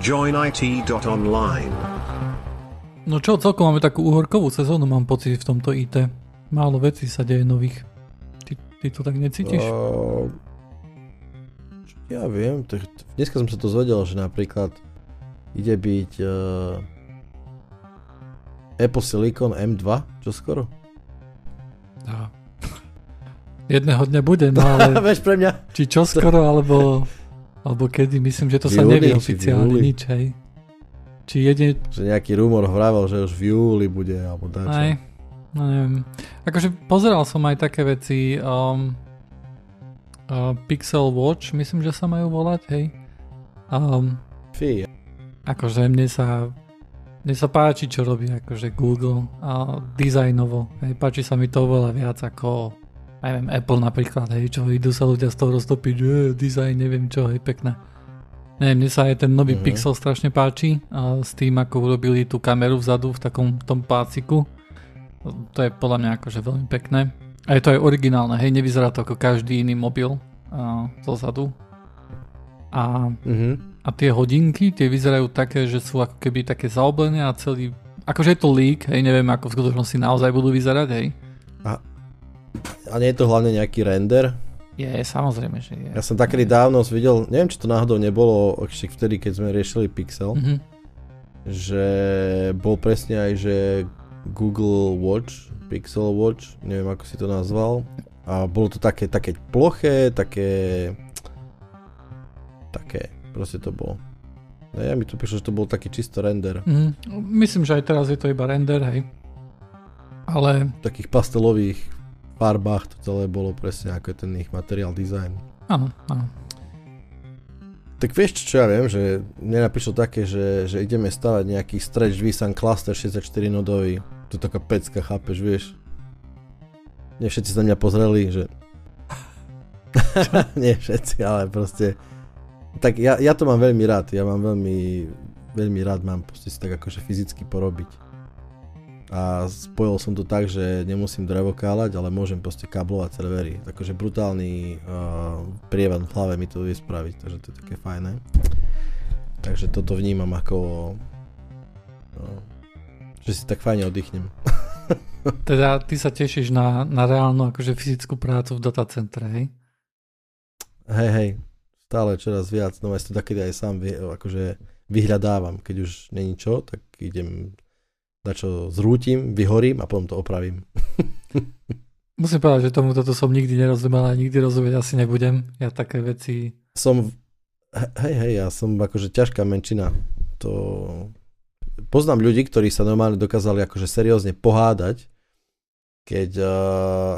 Join IT.online. No čo, celkom máme takú uhorkovú sezónu, mám pocit, v tomto IT. Málo vecí sa deje nových. Ty to tak necítiš? Ja viem, dneska som sa to zvedel, že napríklad ide byť Apple Silicon M2, čo skoro? Á. Jedného dňa bude, no ale... Vieš, pre mňa. Či čo skoro, alebo kedy, myslím, že to sa nevie oficiálne nič, hej. Či jedine... Že nejaký rumor vravel, že už v júli bude, alebo dačo. Aj, no neviem. Akože pozeral som aj také veci... Pixel Watch, myslím, že sa majú volať, hej. Akože mne sa páči, čo robí akože Google a dizajnovo, hej, páči sa mi to oveľa viac ako, neviem, Apple napríklad, hej, čo idú sa ľudia z toho roztopiť, dizajn, neviem čo, hej, pekné. Neviem, mne sa aj ten nový Pixel strašne páči a s tým, ako urobili tú kameru vzadu v takom tom páciku, to je podľa mňa akože veľmi pekné. A je to aj originálne, hej, nevyzerá to ako každý iný mobil zo zadu. A tie hodinky, tie vyzerajú také, že sú ako keby také zaoblené a celý... Akože je to leak, hej, neviem, ako v skutočnosti naozaj budú vyzerať, hej. A nie je to hlavne nejaký render? Je, samozrejme, že je. Ja som takedy dávno videl, neviem, či to náhodou nebolo ešte vtedy, keď sme riešili Pixel, že bol presne aj, že Google Watch, Pixel Watch, neviem ako si to nazval, a bolo to také ploché, také, proste to bolo. Ja mi tu píšu, že to bol taký čisto render. Myslím, že aj teraz je to iba render, hej. Ale... V takých pastelových farbách to celé bolo presne ako je ten ich materiál design. Áno. Tak vieš čo, ja viem, že mne napíšlo také, že ideme stavať nejaký stretch vSAN cluster 64 nodový. To je taká pecka, chápeš, vieš? Nie všetci sa na mňa pozreli, že... Nie všetci, ale proste... Tak ja to mám veľmi rád, mám proste si tak akože fyzicky porobiť. A spojil som to tak, že nemusím drevokálať, ale môžem proste káblovať servery. Takže brutálny prievan v hlave mi to vie spraviť, takže to je také fajné. Takže toto vnímam ako... že si tak fajne oddychnem. Teda ty sa tešíš na reálnu akože fyzickú prácu v datacentre, hej? Hej, stále čoraz viac, no ja si to takedy aj sám akože vyhľadávam, keď už není čo, tak idem dačo zrútim, vyhorím a potom to opravím. Musím povedať, že tomu toto som nikdy nerozumel a nikdy rozumieť asi nebudem, ja také veci... ja som akože ťažká menšina, to... Poznám ľudí, ktorí sa normálne dokázali akože seriózne pohádať, keď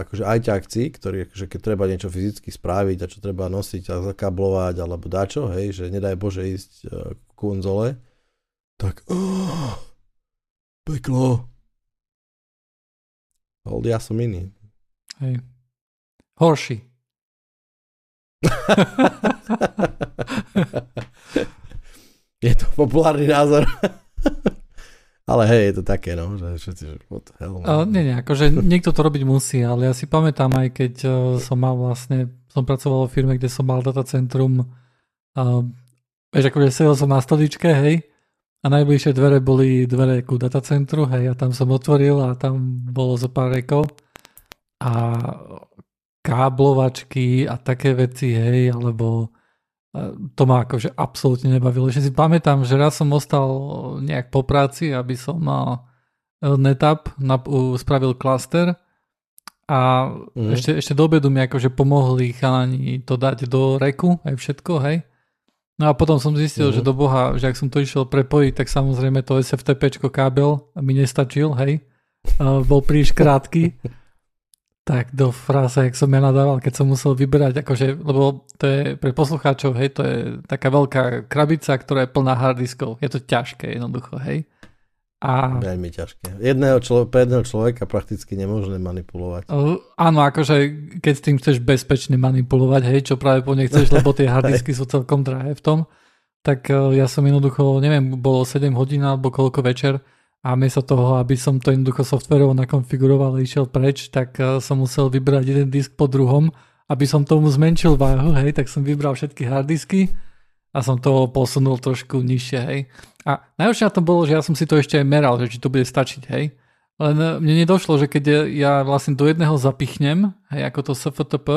akože ajťákci, ktorí akože keď treba niečo fyzicky spraviť a čo treba nosiť a zakablovať alebo dačo, hej, že nedaj Bože ísť k konzole, tak peklo. Ja som iný. Hej. Horší. Je to populárny názor. Ale hej, je to také, no, že všetci, že what the hell. Nie, akože niekto to robiť musí, ale ja si pamätám aj keď som pracoval v firme, kde som mal datacentrum, vieš, akože sedel som na stoličke, hej, a najbližšie dvere boli dvere ku datacentru, hej, a tam som otvoril a tam bolo zo pár rekov a káblovačky a také veci, hej, alebo... To ma akože absolútne nebavilo. Ešte si pamätám, že raz som ostal nejak po práci, aby som mal NetApp, spravil klaster a ešte do obedu mi akože pomohli chalani to dať do reku, aj všetko, hej. No a potom som zistil, že do boha, že ak som to išiel prepojiť, tak samozrejme to SFTP-čko kábel mi nestačil, hej. Bol príliš krátky. Tak do frása, jak som ja nadával, keď som musel vyberať, akože, lebo to je pre poslucháčov, hej, to je taká veľká krabica, ktorá je plná harddiskov. Je to ťažké jednoducho, hej. Veľmi ťažké. Pre jedného človeka prakticky nemôžeme manipulovať. Áno, akože keď s tým chceš bezpečne manipulovať, hej, čo práve po nechceš, lebo tie harddisky sú celkom drahé v tom, tak ja som jednoducho, neviem, bolo 7 hodín alebo koľko večer, a miesto toho, aby som to jednoducho softverovo nakonfiguroval a išiel preč, tak som musel vybrať jeden disk po druhom, aby som tomu zmenšil váhu, hej, tak som vybral všetky harddisky a som to posunul trošku nižšie, hej. A najhoršie na tom bolo, že ja som si to ešte aj meral, že či to bude stačiť, hej. Len mne nedošlo, že keď ja vlastne do jedného zapichnem, hej, ako to SFTP,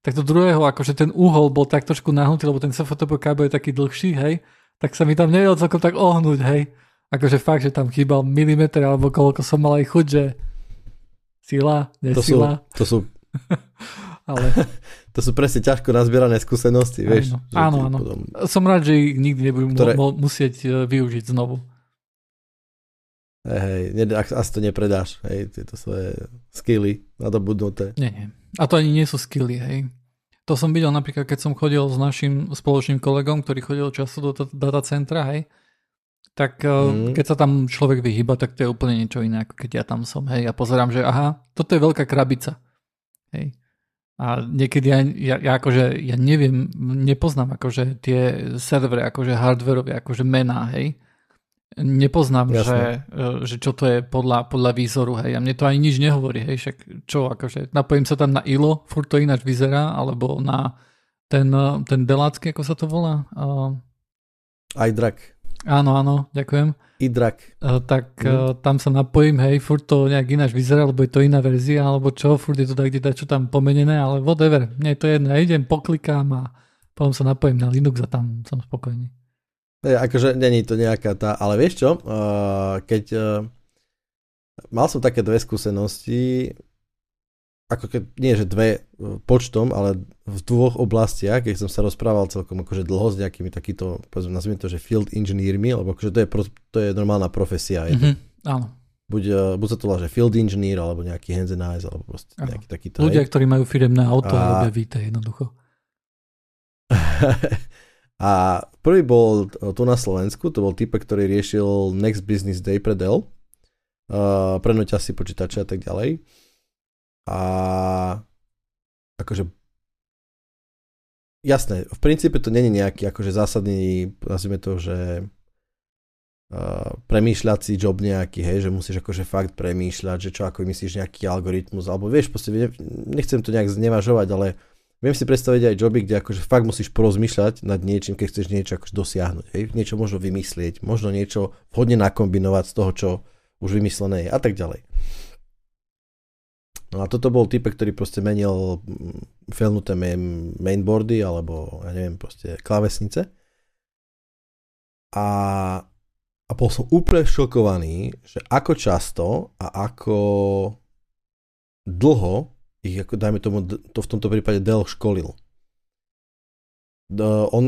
tak do druhého, akože ten úhol bol tak trošku nahnutý, lebo ten SFTP kábel je taký dlhší, hej, tak sa mi tam nevedel celkom tak ohnúť, hej. Akože fakt, že tam chýbal milimeter, alebo koľko som mal aj chuť, že sila, nesila. To sú... Ale... To sú presne ťažko nazbierané skúsenosti, vieš. Áno. Potom... Som rád, že ich nikdy nebudem musieť využiť znovu. Hej, ak to nepredáš, hej, tieto svoje skilly nadobudnuté. Nie. A to ani nie sú skilly, hej. To som videl napríklad, keď som chodil s našim spoločným kolegom, ktorý chodil často do datacentra, hej. Tak keď sa tam človek vyhýba, tak to je úplne niečo iné, ako keď ja tam som, hej. Ja pozerám, že aha, toto je veľká krabica, hej. A niekedy ja neviem, nepoznám akože tie servery, akože hardwareové, akože mená, hej. Nepoznám, že čo to je podľa výzoru, hej. A mne to ani nič nehovorí, hej. Však čo, akože napojím sa tam na ILO, furt to ináč vyzerá, alebo na ten delácky, ako sa to volá? iDRAC. Áno, ďakujem. iDRAC. Tam sa napojím, hej, furt to nejak ináč vyzerá, lebo je to iná verzia, alebo čo, furt je to tak, kde čo tam pomenené, ale whatever, nie je to jedno, ja idem, poklikám a potom sa napojím na Linux a tam som spokojný. Akože není to nejaká tá, ale vieš čo, keď mal som také dve skúsenosti, ako keď, nie že dve počtom, ale v dvoch oblastiach, keď som sa rozprával celkom akože dlho s nejakými takýto, povedzme, nazvime to, že field engineermi, lebo akože to je normálna profesia. Mm-hmm. Áno. Buď sa to volá, že field engineer, alebo nejaký hands and eyes, alebo proste nejaký takýto. Ľudia, ktorí majú firemné auto, robia víte jednoducho. A prvý bol tu na Slovensku, to bol typek, ktorý riešil Next Business Day pre Dell, prenoť asi počítače a tak ďalej. A akože jasné, v princípe to nie je nejaký akože zásadný, nazvime to, že premýšľací job nejaký, hej, že musíš akože fakt premýšľať, že čo ako myslíš nejaký algoritmus, alebo vieš, proste nechcem to nejak znevažovať, ale viem si predstaviť aj joby, kde akože fakt musíš porozmýšľať nad niečím, keď chceš niečo akože dosiahnuť, hej, niečo možno vymyslieť, možno niečo vhodne nakombinovať z toho, čo už vymyslené je a tak ďalej. No a toto bol typek, ktorý proste menil failnuté mainboardy alebo, ja neviem, proste klávesnice. A bol som úplne šokovaný, že ako často a ako dlho ich, ako dajme tomu, to v tomto prípade Dell školil.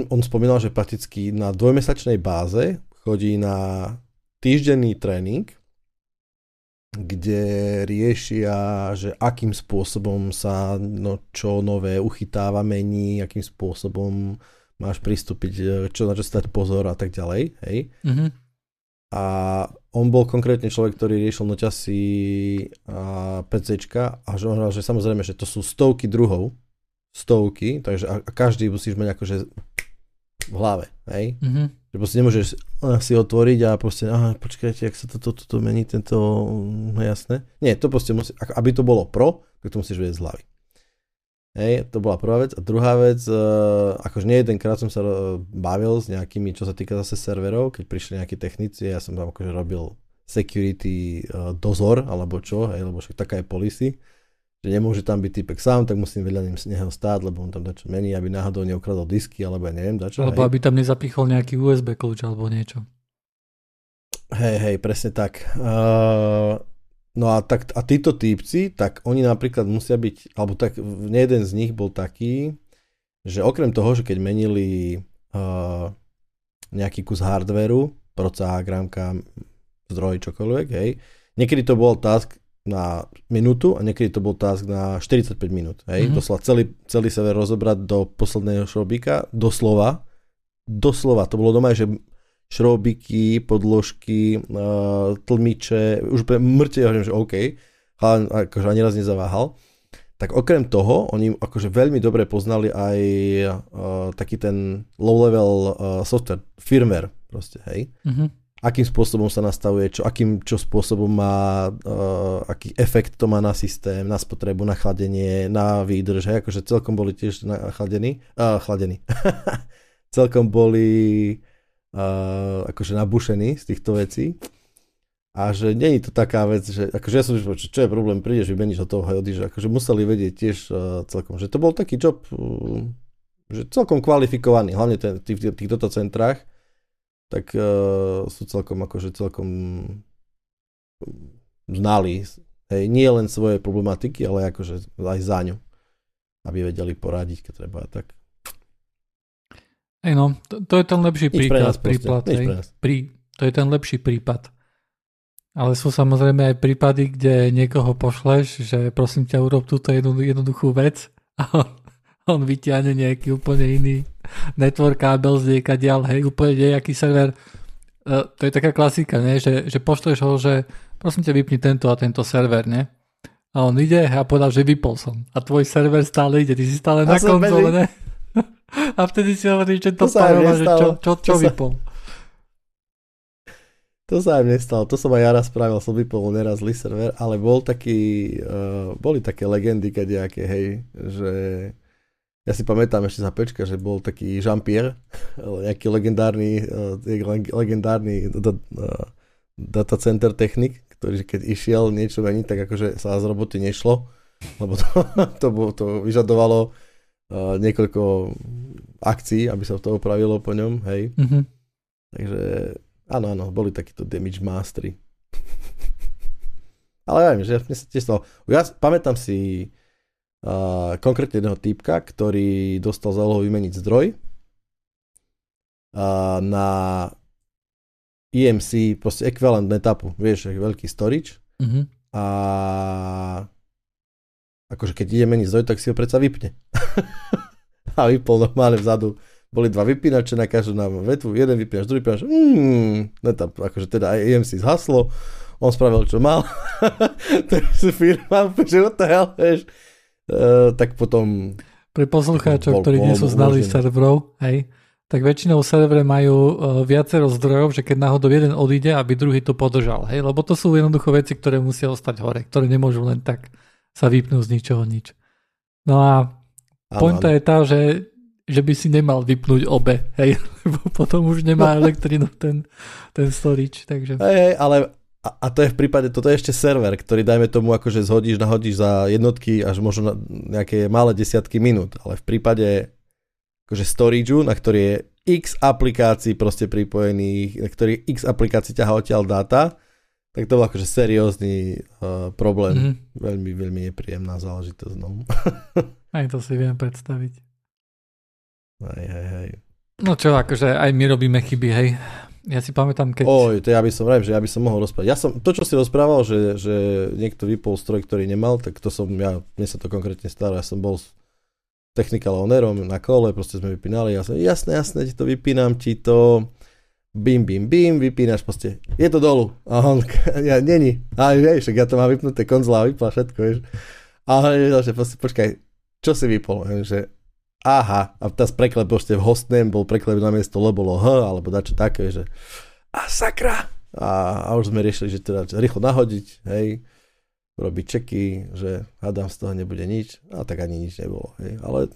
On spomínal, že prakticky na dvojmesačnej báze chodí na týždenný tréning, kde riešia, že akým spôsobom sa čo nové uchytáva, mení, akým spôsobom máš pristúpiť, na čo stať pozor a tak ďalej, hej. Mm-hmm. A on bol konkrétne človek, ktorý riešil noťasy a PCčka a že on hovoril, že samozrejme, že to sú stovky druhov, takže a každý musíš mať akože v hlave, hej. Mhm. Že proste nemôžeš si otvoriť a proste, počkajte, ak sa toto mení, tento, jasné. Nie, to proste musí, aby to bolo pro, tak to musíš vedieť z hlavy. Hej, to bola prvá vec. A druhá vec, akože nie jedenkrát som sa bavil s nejakými, čo sa týka zase serverov, keď prišli nejakí technici, ja som tam akože robil security dozor, alebo čo, hej, lebo však taká je policy, že nemôže tam byť typek sám, tak musím vedľa neho stáť, lebo on tam dačo mení, aby náhodou neukradol disky, alebo ja neviem dačo. Alebo aby tam nezapichol nejaký USB kľúč alebo niečo. Hej, presne tak. No a tak a títo týpci, tak oni napríklad musia byť, alebo tak nejeden z nich bol taký, že okrem toho, že keď menili nejaký kus hardvéru, procá, gramka, zdroj, čokoľvek, hej, niekedy to bol task na minútu a niekedy to bol task na 45 minút. Hej? Mm-hmm. Doslova celý server rozobrať do posledného šrobíka, doslova. To bolo doma, že šrobíky, podložky, tlmiče, už úplne mŕte, ja hovorím, že OK, ale akože ani raz nezaváhal. Tak okrem toho, oni akože veľmi dobre poznali aj taký ten low-level software, firmware proste, hej. Mm-hmm. Akým spôsobom sa nastavuje, čo spôsobom má, aký efekt to má na systém, na spotrebu, na chladenie, na výdrž, hej, akože celkom boli tiež chladení. celkom boli akože nabušení z týchto vecí. A že nie je to taká vec, že akože ja som už povedal, čo je problém, prídeš, vymeníš od toho a odíš, akože museli vedieť tiež celkom, že to bol taký job, že celkom kvalifikovaný, hlavne v tých datacentrách, tak sú celkom akože celkom znali, hej, nie len svoje problematiky, ale akože aj za ňu, aby vedeli poradiť, keď treba, tak. Hej no, to je ten lepší príklad, to je ten lepší prípad. Ale sú samozrejme aj prípady, kde niekoho pošleš, že prosím ťa urob túto jednoduchú vec a on vyťahne nejaký úplne iný network kábel z nieka diaľ, hej, úplne nejaký server. To je taká klasika, ne? Že pošleš ho, že prosím ťa vypni tento a tento server, ne? A on ide a povedal, že vypol som. A tvoj server stále ide, ty si stále na konzole, ne? A vtedy si hovoríš, že to parova, že čo vypol. To sa aj mne stalo, to som aj ja raz spravil, som vypol neraz zlý server, ale bol taký, boli také legendy kadejaké, hej, že ja si pamätám ešte za pečka, že bol taký Jean-Pierre, nejaký legendárny data center technik, ktorý keď išiel niečo meniť, tak akože sa z roboty nešlo, lebo to vyžadovalo niekoľko akcií, aby sa to opravilo po ňom, hej. Mm-hmm. Takže... Áno, boli takíto damage mastery. Ale ja viem, že mne sa tiež stalo. Ja pamätám si konkrétne jedného týpka, ktorý dostal za úlohu vymeniť zdroj na EMC, proste ekvivalent netapu, vieš, veľký storage. Mm-hmm. A akože keď ide meniť zdroj, tak si ho predsa vypne. A vypol normálne vzadu. Boli dva vypínače na každú nám vetvu, jeden vypínač, druhý vypínač, tam, akože teda EMC zhaslo, on spravil, čo mal, takže firma, že what the hell, vieš, tak potom... Pre poslucháčov, ktorí nie sú znali serverov, hej, tak väčšinou servere majú viacero zdrojov, že keď náhodou jeden odíde, aby druhý to podržal, hej, lebo to sú jednoducho veci, ktoré musia ostať hore, ktoré nemôžu len tak sa vypnúť z ničoho nič. No a pointa je tá, že by si nemal vypnúť obe, hej, lebo potom už nemá elektrinu ten storage, takže... Hej, ale a to je v prípade, toto je ešte server, ktorý dajme tomu akože zhodíš, nahodíš za jednotky až možno na nejaké malé desiatky minút, ale v prípade akože storageu, na ktorý je x aplikácií proste pripojených, na ktorý x aplikácií ťahá odtiaľ dáta, tak to bol akože seriózny problém. Mm-hmm. Veľmi, veľmi nepríjemná záležitosť. No. Aj to si viem predstaviť. Hej. No čo, akože aj my robíme chyby, hej. Ja si pamätám, keď... Oj, to ja by som mohol rozprávať. Ja som, to, čo si rozprával, že niekto vypol stroj, ktorý nemal, tak to som ja, mne sa to konkrétne stalo. Ja som bol s technical ownerom na kole, proste sme vypínali. Ja som, jasné, ti to vypínam, ti to bim, vypínaš proste. Je to dolu. A on, ja, neni. A vieš, ja to mám vypnuté konzola a vypla všetko, vieš. A on je že proste, počkaj, čo si vypol? Že aha, a teraz preklep proste v hostném bol preklep na miesto, lebo bolo H, alebo dačo také, že a sakra! A už sme riešili, že teda rýchlo nahodiť, hej, robiť čeky, že hádam z toho nebude nič, a tak ani nič nebolo, hej, ale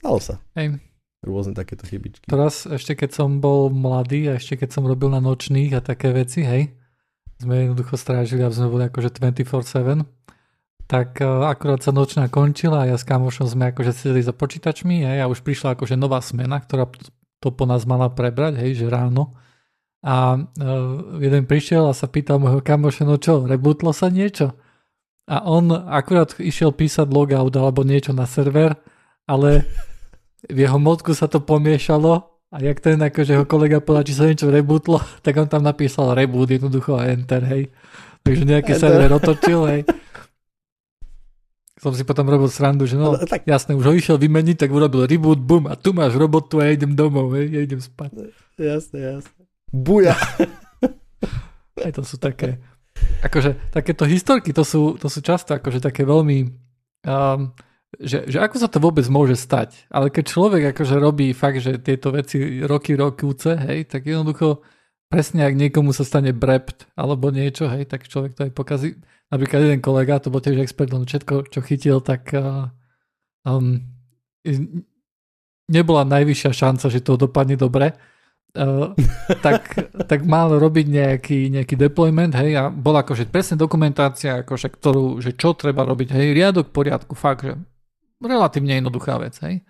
stalo sa. Hej. Rôzne takéto chybičky. Teraz ešte keď som bol mladý a ešte keď som robil na nočných a také veci, hej, sme jednoducho strážili a sme boli akože 24/7, tak akurát sa nočná končila a ja s kamošom sme akože sedeli za počítačmi, hej, a už prišla akože nová smena, ktorá to po nás mala prebrať, hej, že ráno. A jeden prišiel a sa pýtal môjho kamoša, no čo, rebootlo sa niečo? A on akurát išiel písať logout alebo niečo na server, ale v jeho mozgu sa to pomiešalo a jak ten akože ho kolega povedal, či sa niečo rebootlo, tak on tam napísal reboot jednoducho a enter, hej. Takže nejaký server otočil, hej. Som si potom robil srandu, že no, tak, jasné, už ho išiel vymeniť, tak urobil reboot, bum, a tu máš robotu a ja idem domov, ja idem spať. Jasné. Buja. Aj to sú také, akože takéto historky, to sú často akože také veľmi, že ako sa to vôbec môže stať, ale keď človek akože robí fakt, že tieto veci roky, hej, tak jednoducho presne, ak niekomu sa stane brept alebo niečo, hej, tak človek to aj pokazí. Napríklad jeden kolega, to bol tiež expert, on všetko, čo chytil, tak nebola najvyššia šanca, že to dopadne dobre, tak mal robiť nejaký deployment, hej, a bola akože presne dokumentácia, akože ktorú, že čo treba robiť, hej, riadok poriadku, fakt, že relatívne jednoduchá vec, hej.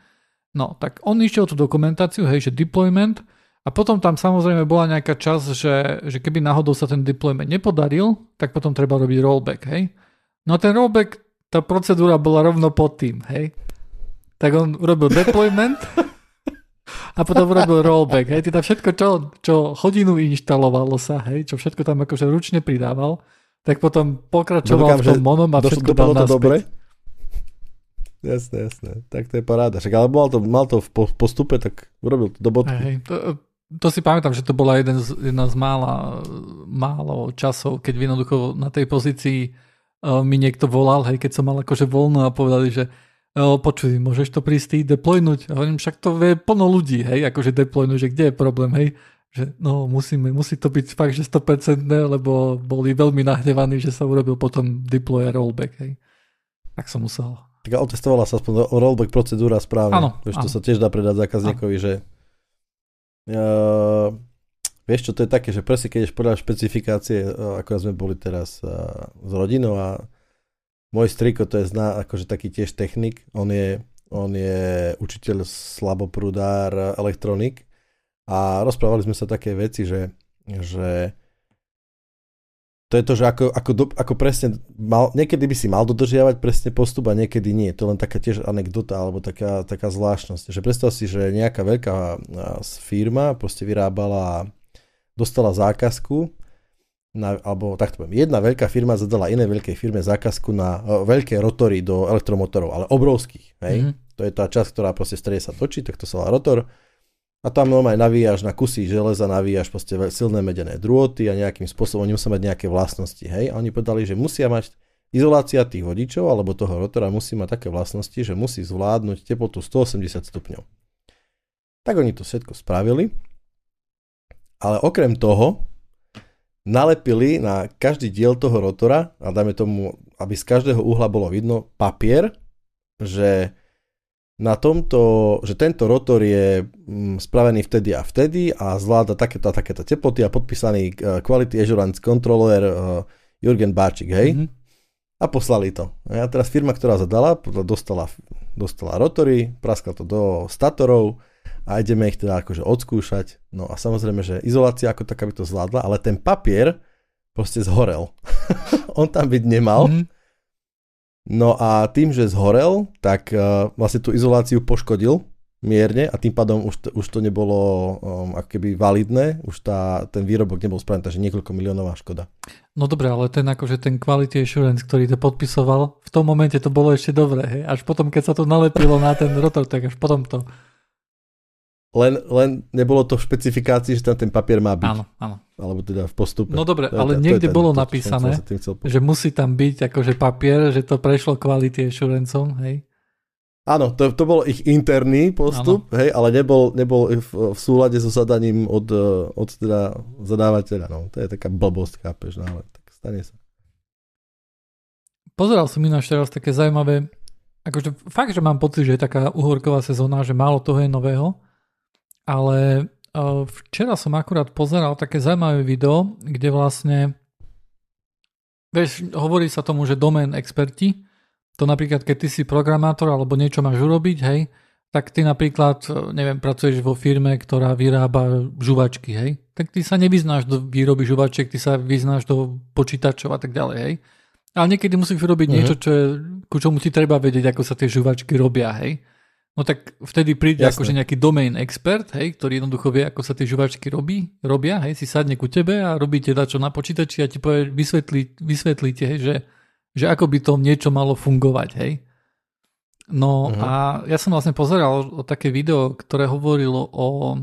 No, tak on išiel tú dokumentáciu, hej, že deployment, a potom tam samozrejme bola nejaká časť, že keby náhodou sa ten deployment nepodaril, tak potom treba robiť rollback, hej. No a ten rollback, tá procedúra bola rovno pod tým, hej. Tak on robil deployment a potom robil rollback, hej. Teda všetko, čo hodinu inštalovalo sa, hej, čo všetko tam akože ručne pridával, tak potom pokračoval v tom monom a všetko dal naspäť. Dobre? Jasné. Tak to je paráda. Však, ale mal to v postupe, tak urobil to do bodky. Hej, to si pamätám, že to bola jedna z málo časov, keď jednoducho na tej pozícii mi niekto volal, hej, keď som mal akože voľno a povedali, že počuj, môžeš to prísť deploynúť? A hovorím, však to vie plno ľudí, hej, akože deploynúť, že kde je problém, hej. Že no, musí to byť fakt, že 100%, lebo boli veľmi nahnevaní, že sa urobil potom deploy a rollback, hej. Tak som musel. Tak otestovala sa aspoň rollback procedúra správne. Áno. Vieš, to sa tiež dá predať zákazníkovi, že vieš čo, to je také, že presne keď ješ podľa špecifikácie, ako sme boli teraz s rodinou a môj striko, to je akože taký tiež technik, on je učiteľ slaboprúdár elektronik a rozprávali sme sa také veci, že to je to, že ako presne mal, niekedy by si mal dodržiavať presne postup a niekedy nie. To je len taká tiež anekdota alebo taká zvláštnosť. Že predstav si, že nejaká veľká firma proste dostala zákazku, alebo tak to poviem, jedna veľká firma zadala inej veľkej firme zákazku na veľké rotory do elektromotorov, ale obrovských. Hej? Mm-hmm. To je tá časť, ktorá proste v strede sa točí, tak to sa volá rotor. A tam normálne navíjaš na kusy železa, navíjaš proste silné medené drôty a nejakým spôsobom oni musia mať nejaké vlastnosti, hej. A oni povedali, že musia mať izolácia tých vodičov alebo toho rotora musí mať také vlastnosti, že musí zvládnuť teplotu 180 stupňov. Tak oni to všetko spravili, ale okrem toho nalepili na každý diel toho rotora a dáme tomu, aby z každého uhla bolo vidno papier, že že tento rotor je spravený vtedy a zvláda takéto a takéto teploty a podpísaný Quality Assurance Controller Jürgen Barčík, hej? Mm-hmm. A poslali to. A teraz firma, ktorá zadala, dostala rotory, praskla to do statorov a ideme ich teda akože odskúšať. No a samozrejme, že izolácia ako taká by to zvládla, ale ten papier proste zhorel. On tam byť nemal. Mm-hmm. No a tým, že zhorel, tak vlastne tú izoláciu poškodil mierne a tým pádom už to nebolo ako keby validné, už ten výrobok nebol spravený, takže niekoľko miliónová škoda. No dobre, ale ten quality assurance, ktorý to podpisoval, v tom momente to bolo ešte dobré, hej? Až potom, keď sa to nalepilo na ten rotor, tak až potom to... Len nebolo to v špecifikácii, že tam ten papier má byť. Áno. Alebo teda v postupe. No dobre, ale niekde bolo napísané, že musí tam byť akože papier, že to prešlo quality assuranceom, hej? Áno, to bol ich interný postup, hej, ale nebol v súlade so zadaním od teda zadávateľa. No, to je taká blbosť, chápeš, no, ale tak stane sa. Pozeral som ináč teraz také zaujímavé, akože fakt, že mám pocit, že je taká uhorková sezóna, že málo toho je nového. Ale včera som akurát pozeral také zaujímavé video, kde vlastne vieš, hovorí sa tomu, že domain experti, to napríklad keď ty si programátor alebo niečo máš urobiť, hej, tak ty napríklad, neviem, pracuješ vo firme, ktorá vyrába žuvačky, hej, tak ty sa nevyznáš do výroby žuvačiek, ty sa vyznáš do počítačov a tak ďalej, hej. Ale niekedy musíš urobiť niečo, ku čomu ti treba vedieť, ako sa tie žuvačky robia, hej. No tak vtedy príde akože nejaký domain expert, hej, ktorý jednoducho vie, ako sa tie žuvačky robia, hej, si sadne ku tebe a robíte dačo na počítači a ti povie, vysvetlíte, hej, že ako by to niečo malo fungovať, hej. No a ja som vlastne pozeral také video, ktoré hovorilo o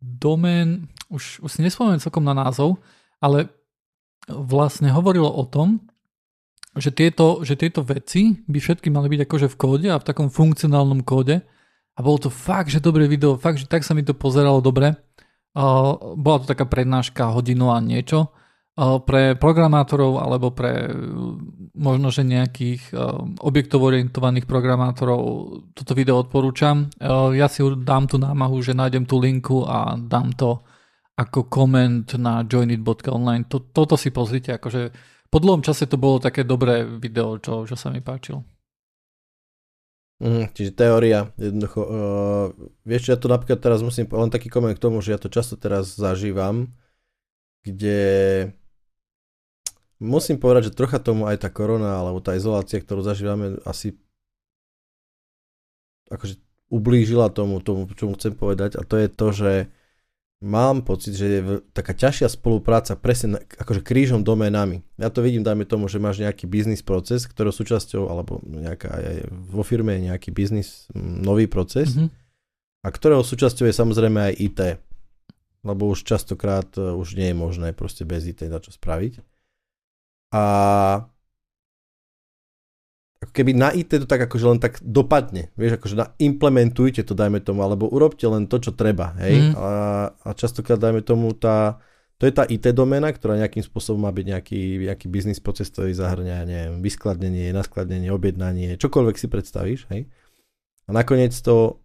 domain, už si nespomeniem celkom na názov, ale vlastne hovorilo o tom, že tieto veci by všetky mali byť akože v kóde a v takom funkcionálnom kóde a bolo to fakt, že dobré video, fakt, že tak sa mi to pozeralo dobre. Bola to taká prednáška hodinu a niečo pre programátorov alebo pre možno, že nejakých objektovo orientovaných programátorov toto video odporúčam. Ja si dám tú námahu, že nájdem tú linku a dám to ako koment na joinit.online. Toto si pozrite, akože po dlhom čase to bolo také dobré video, čo sa mi páčilo. Čiže teória, jednoducho. Vieš, ja to napríklad teraz musím len taký koment k tomu, že ja to často teraz zažívam, kde... Musím povedať, že trocha tomu aj tá korona, alebo tá izolácia, ktorú zažívame, asi akože ublížila tomu, čo chcem povedať, a to je to, že mám pocit, že je taká ťažšia spolupráca presne akože krížom doménami. Ja to vidím, dajme tomu, že máš nejaký biznis proces, ktorého súčasťou, alebo nejaká, vo firme je nejaký biznis, nový proces, a ktorého súčasťou je samozrejme aj IT, lebo už častokrát už nie je možné proste bez IT na čo spraviť. A keby na IT to tak akože len tak dopadne, vieš, akože implementujte to, dajme tomu, alebo urobte len to, čo treba, hej, a častokrát, dajme tomu, to je tá IT doména, ktorá nejakým spôsobom má byť nejaký biznis proces, ktorý zahrňa, neviem, vyskladnenie, naskladnenie, objednanie, čokoľvek si predstavíš, hej, a nakoniec to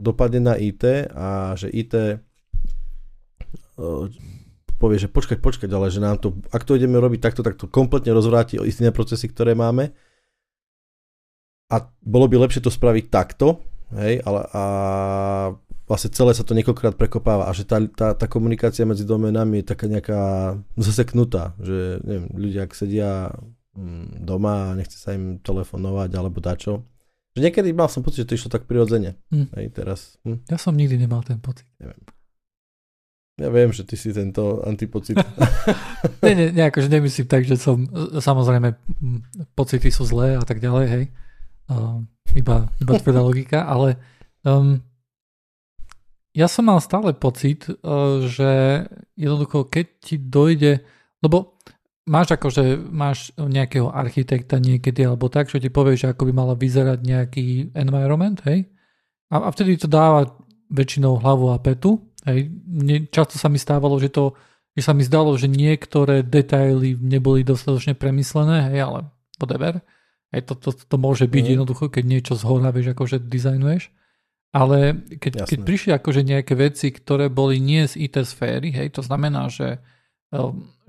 dopadne na IT a že IT povie, že počkať, ale že nám to, ak to ideme robiť takto, tak to kompletne rozvráti isté procesy, ktoré máme. A bolo by lepšie to spraviť takto, hej, ale a vlastne celé sa to niekoľkokrát prekopáva. A že tá komunikácia medzi doménami je taká nejaká zaseknutá, že neviem, ľudia, ak sedia doma a nechce sa im telefonovať alebo dačo. Že niekedy mal som pocit, že to išlo tak prirodzene. Hej, teraz. Ja som nikdy nemal ten pocit. Neviem. Ja viem, že ty si tento antipocit. Nie, akože nemyslím tak, že som, samozrejme, pocity sú zlé a tak ďalej, hej. Iba tvrdá logika, ale ja som mal stále pocit, že jednoducho, keď ti dojde, lebo máš nejakého architekta niekedy alebo tak, čo ti povie, že ako by mala vyzerať nejaký environment, hej. A vtedy to dáva väčšinou hlavu a petu. Hej, často sa mi stávalo, že sa mi zdalo, že niektoré detaily neboli dostatočne premyslené, hej, ale whatever. Hej, to môže byť jednoducho, keď niečo zhora, vieš, akože dizajnuješ. Ale keď prišli akože nejaké veci, ktoré boli nie z IT sféry, hej, to znamená, že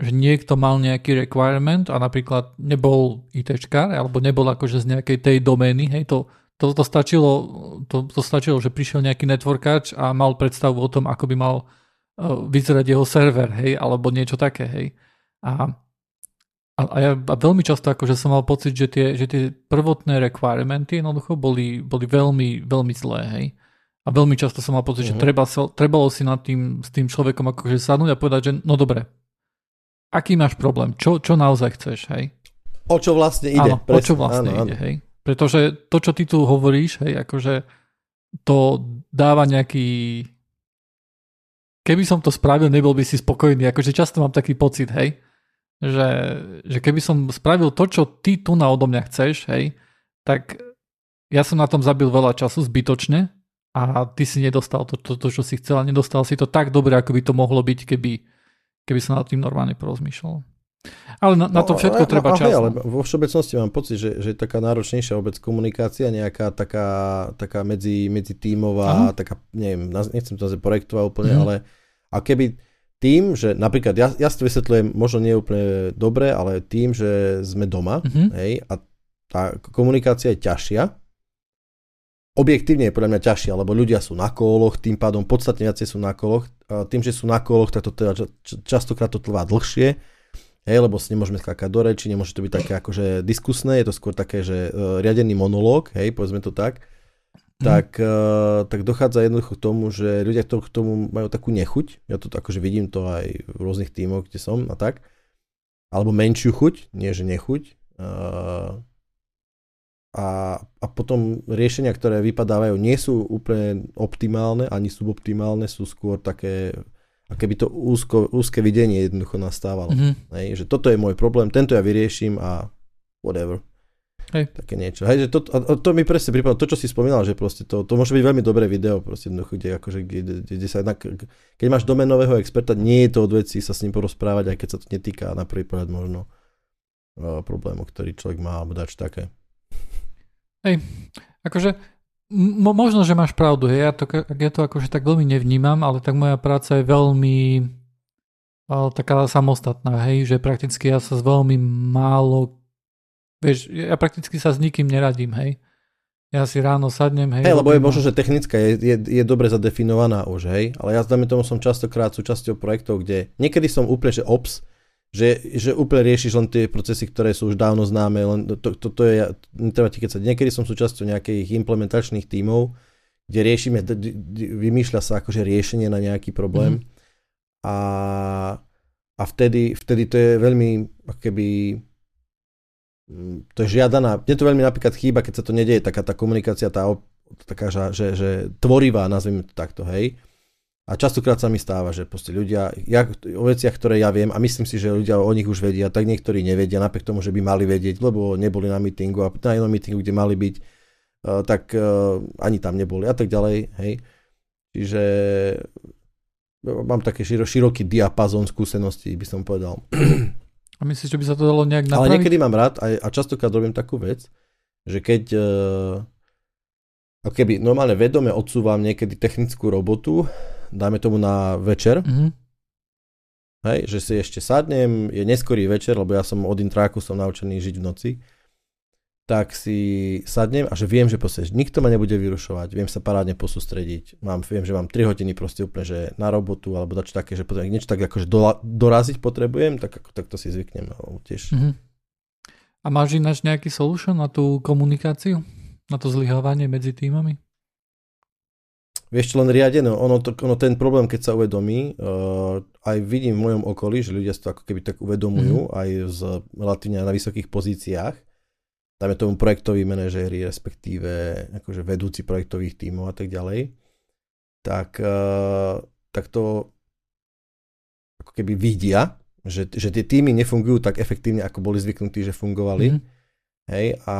niekto mal nejaký requirement a napríklad nebol ITčkár, alebo nebol akože z nejakej tej domény, hej, to stačilo, že prišiel nejaký networkač a mal predstavu o tom, ako by mal vyzerať jeho server, hej, alebo niečo také, hej. A ja veľmi často akože som mal pocit, že tie prvotné requirementy jednoducho boli veľmi, veľmi zlé, hej. A veľmi často som mal pocit, že trebalo si nad tým, s tým človekom akože sadnúť a povedať, že no dobre, aký máš problém, čo naozaj chceš, hej. O čo vlastne ide. Áno, presne, o čo vlastne ide, hej. Pretože to, čo ty tu hovoríš, hej, akože to dáva nejaký... Keby som to spravil, nebol by si spokojný. Akože často mám taký pocit, hej, že keby som spravil to, čo ty tu na odo mňa chceš, hej, tak ja som na tom zabil veľa času zbytočne a ty si nedostal to, čo si chcel, a nedostal si to tak dobre, ako by to mohlo byť, keby som nad tým normálne porozmýšľal. Ale na to všetko treba čas. Ale vo všeobecnosti mám pocit, že je taká náročnejšia vôbec komunikácia, nejaká taká medzi tímová, taká, neviem, nechcem to zase projektová úplne, ale a keby tým, že napríklad, ja si to vysvetľujem, možno nie úplne dobre, ale tým, že sme doma, hej, a tá komunikácia je ťažšia, objektívne je podľa mňa ťažšia, lebo ľudia sú na koloch, tým pádom podstatne viacej sú na koloch, a tým, že sú na koloch, tak to teda, častokrát to trvá dlhšie. Hej, lebo si nemôžeme skákať do reči, nemôže to byť také akože diskusné, je to skôr také, že riadený monológ, hej, povedzme to tak, tak dochádza jednoducho k tomu, že ľudia k tomu majú takú nechuť, ja to akože vidím to aj v rôznych tímoch, kde som a tak, alebo menšiu chuť, nie že nechuť, a potom riešenia, ktoré vypadávajú, nie sú úplne optimálne, ani suboptimálne, sú skôr také... A keby to úzke videnie jednoducho nastávalo. Hej, že toto je môj problém, tento ja vyrieším a whatever. Hej. Také niečo. Hej, že to mi presne pripadlo, to, čo si spomínal, že proste to môže byť veľmi dobré video, proste jednoducho, kde, akože, kde sa jednak, keď máš domenového experta, nie je to od vecí sa s ním porozprávať, aj keď sa to netýka na prvý pohľad možno problému, ktorý človek má, alebo dač také. Hej, akože možno, že máš pravdu, hej, ja to akože tak veľmi nevnímam, ale tak moja práca je veľmi taká samostatná, hej, že prakticky ja sa s veľmi málo ja prakticky sa s nikým neradím, hej. Ja si ráno sadnem, hej. Hej, lebo je možno, že technická je dobre zadefinovaná už, hej. Ale ja znamená tomu som častokrát súčasťou projektov, kde niekedy som úplne, že ops, že úplne riešiš len tie procesy, ktoré sú už dávno známe, len to je, netreba ti kecať. Niekedy som súčasťou nejakých implementačných tímov, kde riešime, vymýšľa sa akože riešenie na nejaký problém. Mm-hmm. A vtedy to je veľmi, akoby to je žiadaná, mne to veľmi napríklad chýba, keď sa to nedieje, taká tá komunikácia, taká, že tvorivá, nazvime to takto, hej. A častokrát sa mi stáva, že proste ľudia, o veciach, ktoré ja viem, a myslím si, že ľudia o nich už vedia, tak niektorí nevedia, napriek tomu, že by mali vedieť, lebo neboli na meetingu a na jednom meetingu, kde mali byť, tak ani tam neboli a tak ďalej, hej. Čiže mám také široký diapazón skúseností, by som povedal. A myslíš, že by sa to dalo nejak napraviť? Ale niekedy mám rád a častokrát robím takú vec, že keď keby normálne vedome odsúvam niekedy technickú robotu, dáme tomu na večer, mm-hmm. hej, že si ešte sadnem, je neskorý večer, lebo ja som od intráku som naučený žiť v noci, tak si sadnem a že viem, že proste nikto ma nebude vyrušovať, viem sa parádne posústrediť, viem, že mám 3 hodiny proste úplne, že na robotu, alebo dačo také, že potrebujem niečo tak akože doraziť potrebujem, tak to si zvyknem tiež. Mm-hmm. A máš ináč nejaký solution na tú komunikáciu? Na to zlyhávanie medzi týmami? Vieš čo, len riadené, ono ten problém, keď sa uvedomí, aj vidím v mojom okolí, že ľudia sa to ako keby tak uvedomujú, mm-hmm. aj z relatívne na vysokých pozíciách, tam je tomu projektoví manažéri, respektíve akože vedúci projektových tímov a tak ďalej, tak to ako keby vidia, že tie tímy nefungujú tak efektívne, ako boli zvyknutí, že fungovali. Mm-hmm. Hej, a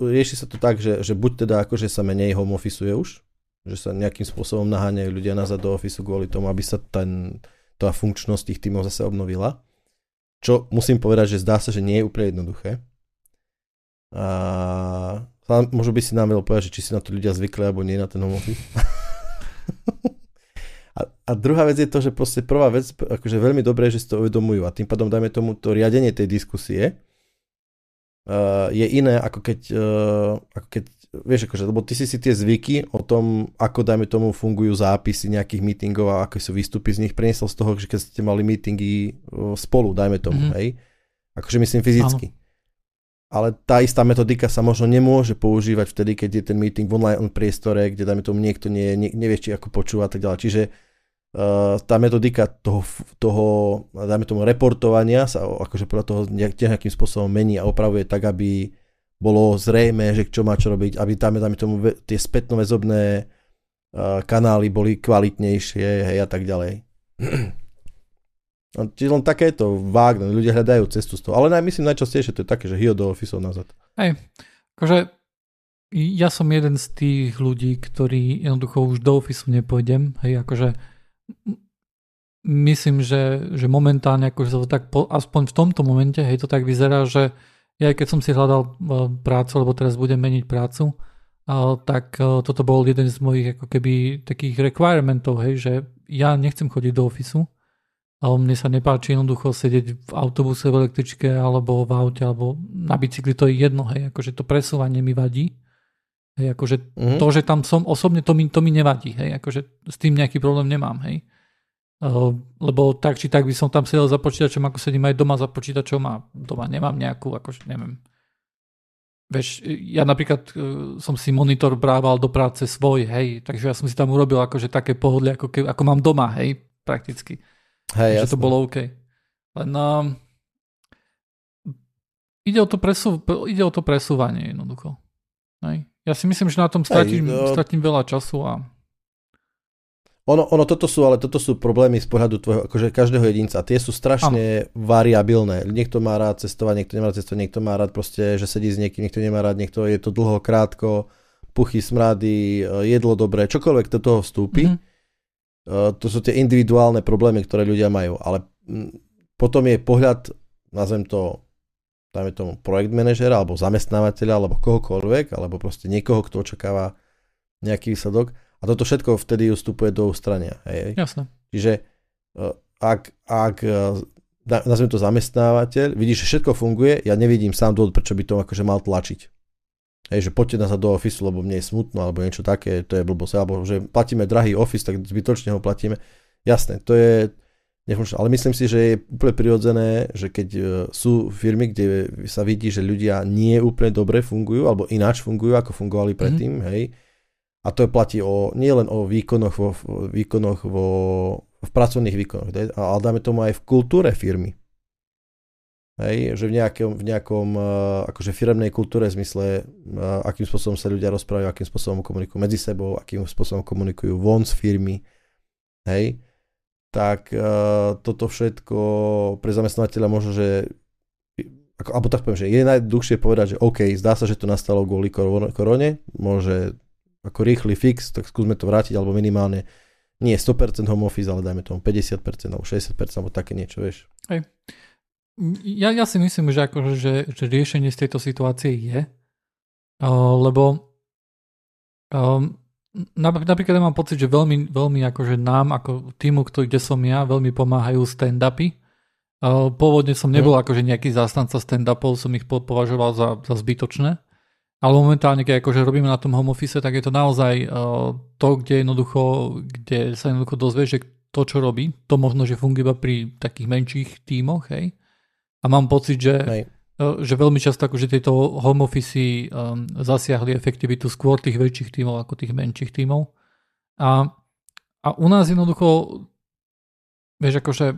rieši sa to tak, že buď teda akože sa menej home officeuje už, že sa nejakým spôsobom naháňajú ľudia nazad do officeu kvôli tomu, aby sa tá funkčnosť tých tímov zase obnovila. Čo musím povedať, že zdá sa, že nie je úplne jednoduché. A možno by si nám vedel povedať, že či si na to ľudia zvykli, alebo nie na ten home office. a druhá vec je to, že proste prvá vec, akože veľmi dobré, že si to uvedomujú. A tým pádom, dajme tomu, to riadenie tej diskusie je iné, ako keď vieš, akože, lebo ty si tie zvyky o tom, ako dajme tomu fungujú zápisy nejakých meetingov a ako sú výstupy z nich, preniesol z toho, že keď ste mali meetingy spolu, dajme tomu, mm-hmm. hej. Akože myslím fyzicky. Áno. Ale tá istá metodika sa možno nemôže používať vtedy, keď je ten meeting v online priestore, kde dajme tomu niekto nevie, či ako počúva a tak ďalej. Čiže tá metodika toho dajme tomu reportovania sa akože podľa toho nejakým spôsobom mení a opravuje tak, aby bolo zrejme, že čo má čo robiť, aby tam tomu tie spätnoväzobné kanály boli kvalitnejšie, hej, a tak ďalej. Čiže len takéto vágne, ľudia hľadajú cestu z toho, ale myslím najčastejšie to je také, že hio do officeov nazad. Hej, akože ja som jeden z tých ľudí, ktorí jednoducho už do officeu nepôjdem, hej, akože myslím, že momentálne akože sa to tak, aspoň v tomto momente, hej, to tak vyzerá, že ja keď som si hľadal prácu, lebo teraz budem meniť prácu, tak toto bol jeden z mojich ako keby takých requirementov, hej, že ja nechcem chodiť do ofisu, ale mne sa nepáči jednoducho sedieť v autobuse, v električke, alebo v aute, alebo na bicykli, to je jedno, hej, akože to presúvanie mi vadí, hej, akože mm-hmm. to, že tam som osobne, to mi nevadí, hej, akože s tým nejaký problém nemám, hej. Lebo tak či tak by som tam sedel za počítačom, ako sedím aj doma za počítačom a doma nemám nejakú, akože neviem. Vieš, ja napríklad som si monitor brával do práce svoj, hej, takže ja som si tam urobil akože také pohodlie, ako mám doma, hej, prakticky. Hej, takže jasne. To bolo OK. Len ide o to presúvanie jednoducho. Hej. Ja si myslím, že na tom stratím veľa času a Ono toto sú problémy z pohľadu tvojho, akože každého jedinca. Tie sú strašne variabilné. Niekto má rád cestovať, niekto nemá rád cestovať, niekto má rád proste, že sedí s niekým, niekto nemá rád, niekto je to dlho, krátko, puchy, smrady, jedlo dobré, čokoľvek do toho vstúpi. To sú tie individuálne problémy, ktoré ľudia majú. Ale potom je pohľad, nazvem to, dajme tomu projekt manažera, alebo zamestnávateľa, alebo kohokoľvek, alebo proste niekoho, kto očakáva nejaký výsledok. A toto všetko vtedy vstupuje do ústrania. Hej. Jasné. Čiže ak nazvem to zamestnávateľ, vidíš, že všetko funguje, ja nevidím sám dôvod, prečo by to akože mal tlačiť. Hej, že poďte nás do ofisu, lebo mne je smutno, alebo niečo také, to je blbosť. Alebo že platíme drahý office, tak zbytočne ho platíme. Jasné, to je nefunkčné. Ale myslím si, že je úplne prirodzené, že keď sú firmy, kde sa vidí, že ľudia nie úplne dobre fungujú, alebo ináč fungujú, ako fungovali predtým, hej. A to platí nielen o výkonoch, v pracovných výkonoch, ale dáme tomu aj v kultúre firmy. Hej, že v nejakom akože firemnej kultúre v zmysle, akým spôsobom sa ľudia rozprávajú, akým spôsobom komunikujú medzi sebou, akým spôsobom komunikujú von z firmy. Hej, tak toto všetko pre zamestnávateľa možno, že alebo tak poviem, že je najdlhšie povedať, že OK, zdá sa, že to nastalo kvôli korone, môže ako rýchly fix, tak skúsme to vrátiť, alebo minimálne nie 100% home office, ale dajme tomu 50% alebo 60%, alebo také niečo, vieš. Hej. Ja si myslím, že, akože, že riešenie z tejto situácie je, lebo napríklad ja mám pocit, že veľmi, veľmi akože nám, ako týmu, kde som ja, veľmi pomáhajú stand-upy. Pôvodne som nebol akože nejaký zástanca stand-upov, som ich považoval za zbytočné. Ale momentálne, keď akože robíme na tom home office, tak je to naozaj to, kde sa jednoducho dozvie, že to, čo robí, to možno, že funguje iba pri takých menších tímoch, hej. A mám pocit, že veľmi často akože tieto home office zasiahli efektivitu skôr tých väčších tímov ako tých menších tímov. A u nás jednoducho, vieš, akože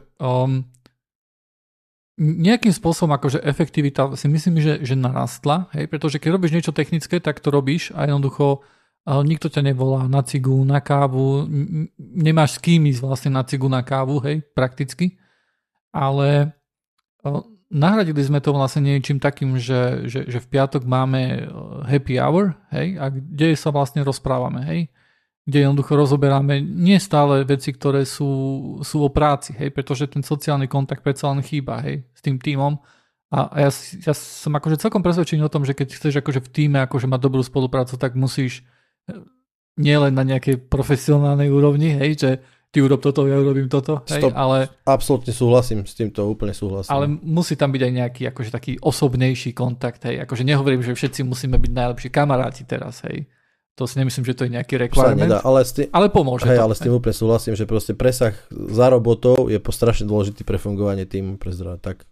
nejakým spôsobom akože efektivita si myslím, že narastla, hej, pretože keď robíš niečo technické, tak to robíš a jednoducho nikto ťa nevolá na cigu, na kávu, nemáš s kým ísť vlastne na cigu, na kávu, hej, prakticky, ale nahradili sme to vlastne niečím takým, že v piatok máme happy hour, hej, a kde sa vlastne rozprávame, hej, kde jednoducho rozoberáme nie stále veci, ktoré sú o práci, hej, pretože ten sociálny kontakt predsa len chýba, hej, s tým tímom. A ja som akože celkom presvedčený o tom, že keď chceš akože v tíme akože mať dobrú spoluprácu, tak musíš nielen na nejakej profesionálnej úrovni, hej, že ty urob toto, ja urobím toto, hej, ale... Absolutne súhlasím s týmto, úplne súhlasím. Ale musí tam byť aj nejaký akože taký osobnejší kontakt, hej, akože nehovorím, že všetci musíme byť najlepší kamaráti teraz, hej. To si nemyslím, že to je nejaký requirement, nedá, ale pomôže, hej, to. Ale s tým úplne súhlasím, že proste presah za robotou je strašne dôležitý pre fungovanie týmu, pre zdravie, tak.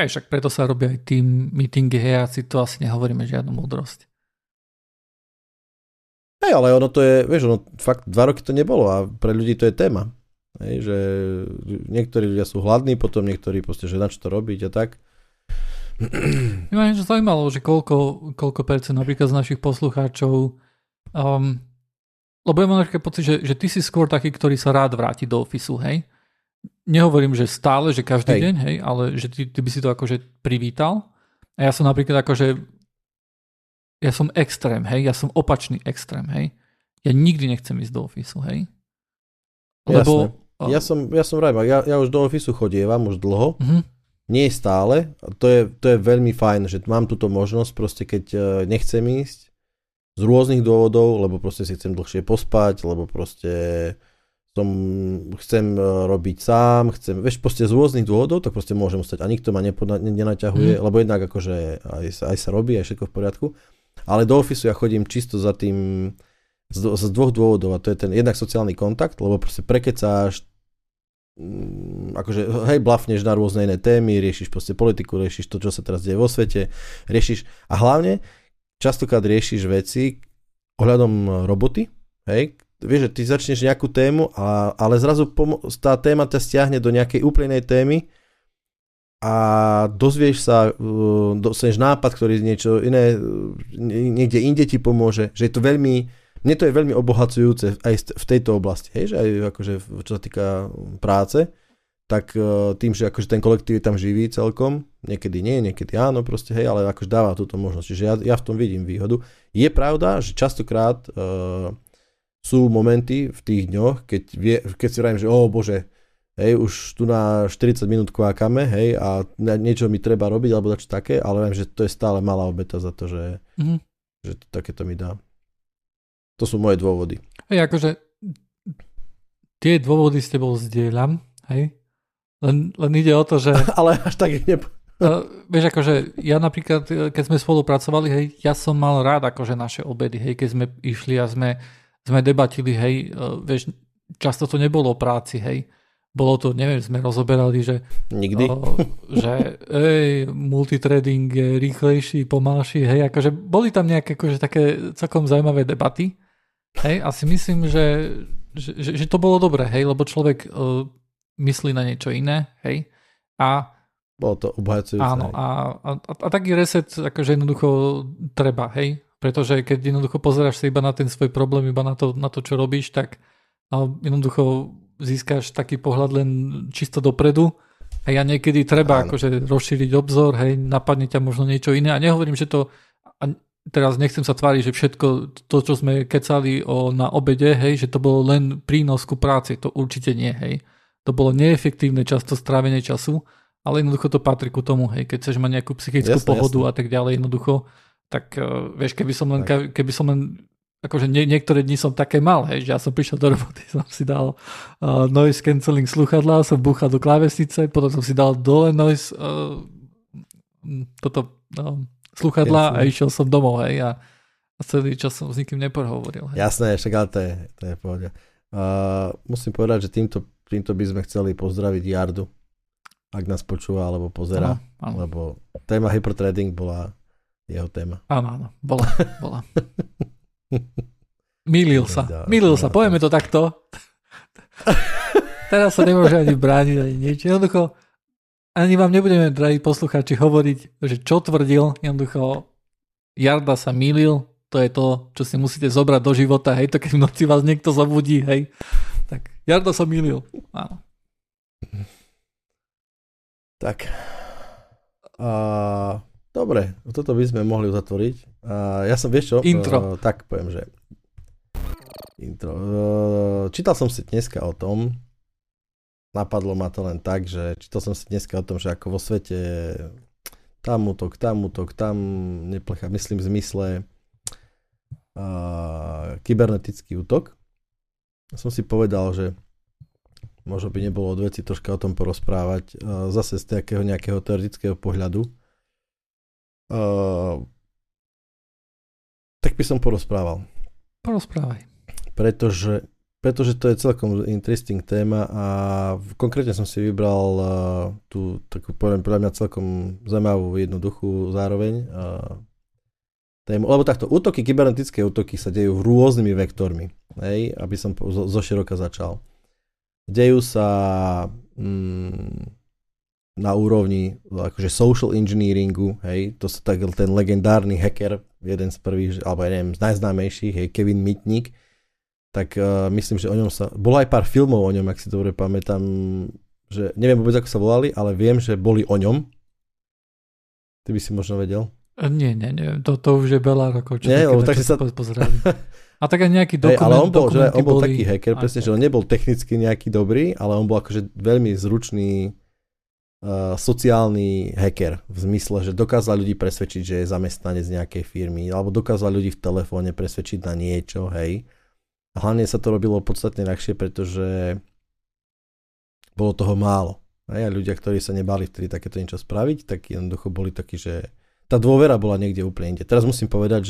Hej, však preto sa robia aj team meetingy, hej, a si to asi nehovoríme žiadnu múdrosť. Hej, ale ono to je, vieš, ono fakt 2 roky to nebolo a pre ľudí to je téma. Hej, že niektorí ľudia sú hladní, potom niektorí proste, že na čo to robiť a tak. Mňa ma niečo zaujímalo, že koľko percent napríklad z našich poslucháčov lebo ja mám taký pocit, že ty si skôr taký, ktorý sa rád vráti do ofisu, hej? Nehovorím, že stále, že každý deň, hej, ale že ty by si to akože privítal. A ja som napríklad akože ja som extrém, hej? Ja som opačný extrém, hej? Ja nikdy nechcem ísť do ofisu, hej? Lebo... Jasné. Ja som rád, ja už do ofisu chodievam už dlho. Nie stále. To je veľmi fajn, že mám túto možnosť proste, keď nechcem ísť z rôznych dôvodov, lebo proste si chcem dlhšie pospať, lebo proste chcem robiť sám, vieš, proste z rôznych dôvodov, tak proste môžem ostať a nikto ma nenaťahuje, lebo jednak akože aj sa robí, aj všetko v poriadku, ale do ofisu ja chodím čisto za tým z dvoch dôvodov a to je ten jednak sociálny kontakt, lebo proste prekecáš, akože hej, blafneš na rôzne iné témy, riešiš proste politiku, riešiš to, čo sa teraz deje vo svete, riešiš a hlavne častokrát riešiš veci ohľadom roboty, hej, vieš, že ty začneš nejakú tému, ale zrazu tá téma ťa stiahne do nejakej úplne inej témy a dostaneš nápad, ktorý niečo iné, niekde inde ti pomôže, že je to veľmi Mne to je veľmi obohacujúce aj v tejto oblasti, hej, že aj akože čo sa týka práce, tak tým, že akože ten kolektív je tam živý celkom, niekedy nie, niekedy áno proste, hej, ale akože dáva túto možnosť, čiže ja v tom vidím výhodu. Je pravda, že častokrát sú momenty v tých dňoch, keď si vravím, že ó bože, hej, už tu na 40 minút kvákame, hej, a niečo mi treba robiť, alebo dačo také, ale viem, že to je stále malá obeta za to, že to takéto mi dá. To sú moje dôvody. Hej, akože tie dôvody s tebou zdieľam, hej, len ide o to, že... ale až tak vieš, akože ja napríklad, keď sme spolupracovali, hej, ja som mal rád akože naše obedy, hej, keď sme išli a sme debatili, hej, vieš, často to nebolo o práci, hej. Bolo to, neviem, sme rozoberali, že... Nikdy. Že multitrading je rýchlejší, pomalší, hej, akože boli tam nejaké akože také celkom zaujímavé debaty, hej, a si myslím, že to bolo dobré, hej, lebo človek myslí na niečo iné, hej, a... Bolo to obhajcujúce. Áno, a taký reset akože jednoducho treba, hej, pretože keď jednoducho pozeráš sa iba na ten svoj problém, iba na to čo robíš, tak jednoducho získaš taký pohľad len čisto dopredu a ja niekedy treba akože rozšíriť obzor, hej, napadne ťa možno niečo iné a nehovorím, že to a teraz nechcem sa tváriť, že všetko to, čo sme kecali na obede, hej, že to bolo len prínos ku práci, to určite nie, hej, to bolo neefektívne často strávenie času, ale jednoducho to patrí ku tomu, hej, keď chceš mať nejakú psychickú pohodu a tak ďalej jednoducho, tak vieš, keby som len akože niektoré dni som také mal, hej, že ja som prišiel do roboty, som si dal noise cancelling sluchadlá, som búchal do klávesnice, potom som si dal dole noise sluchadlá a išiel som domov, hej, a celý čas som s nikým nepohovoril. Hej. Jasné, však ale to je pohoda. Musím povedať, že týmto by sme chceli pozdraviť Jardu, ak nás počúva alebo pozerá, áno. Lebo téma hypertrading bola jeho téma. Áno, bola. Mýlil sa, povieme to takto. Teraz sa nemôže ani brániť, ani nič. Jednoducho, ani vám nebudeme, drahí poslucháči, hovoriť, že čo tvrdil. Jednoducho, Jarda sa mýlil, to je to, čo si musíte zobrať do života, hej, to keď v noci vás niekto zobudí, hej. Tak, Jarda sa mýlil, áno. Tak. Dobre, toto by sme mohli uzatvoriť. Ja som, vieš čo? Intro. Tak poviem, že... Intro. Čítal som si dneska o tom, napadlo ma to len tak, že čítal som si dneska o tom, že ako vo svete tam útok, tam útok, tam neplecha, myslím v zmysle kybernetický útok. Som si povedal, že možno by nebolo od veci troška o tom porozprávať zase z nejakého teoretického pohľadu. Tak by som porozprával. Porozprávaj. Pretože to je celkom interesting téma a konkrétne som si vybral tú takú, poviem, podľa mňa celkom zaujímavú, jednoduchú zároveň tému. Lebo takto, kybernetické útoky sa dejú rôznymi vektormi. Hej? Aby som zoširoka začal. Dejú sa na úrovni akože social engineeringu, hej, to sa tak ten legendárny hacker, jeden z prvých, alebo ja neviem, z najznámejších, hej, Kevin Mitnick, tak myslím, že o ňom bolo aj pár filmov o ňom, ak si dobre pamätám, že neviem vôbec, ako sa volali, ale viem, že boli o ňom. Ty by si možno vedel? Nie, to už je veľa rokov, čo tak sa pozerali. A tak aj nejaký dokument, ale on bol taký hacker, presne, že on nebol technicky nejaký dobrý, ale on bol akože veľmi zručný sociálny hacker v zmysle, že dokázal ľudí presvedčiť, že je zamestnanec nejakej firmy, alebo dokázal ľudí v telefóne presvedčiť na niečo, hej. A hlavne sa to robilo podstatne ľahšie, pretože bolo toho málo. Hej? A ľudia, ktorí sa nebáli vtedy takéto niečo spraviť, tak jednoducho boli takí, že tá dôvera bola niekde úplne inde. Teraz musím povedať,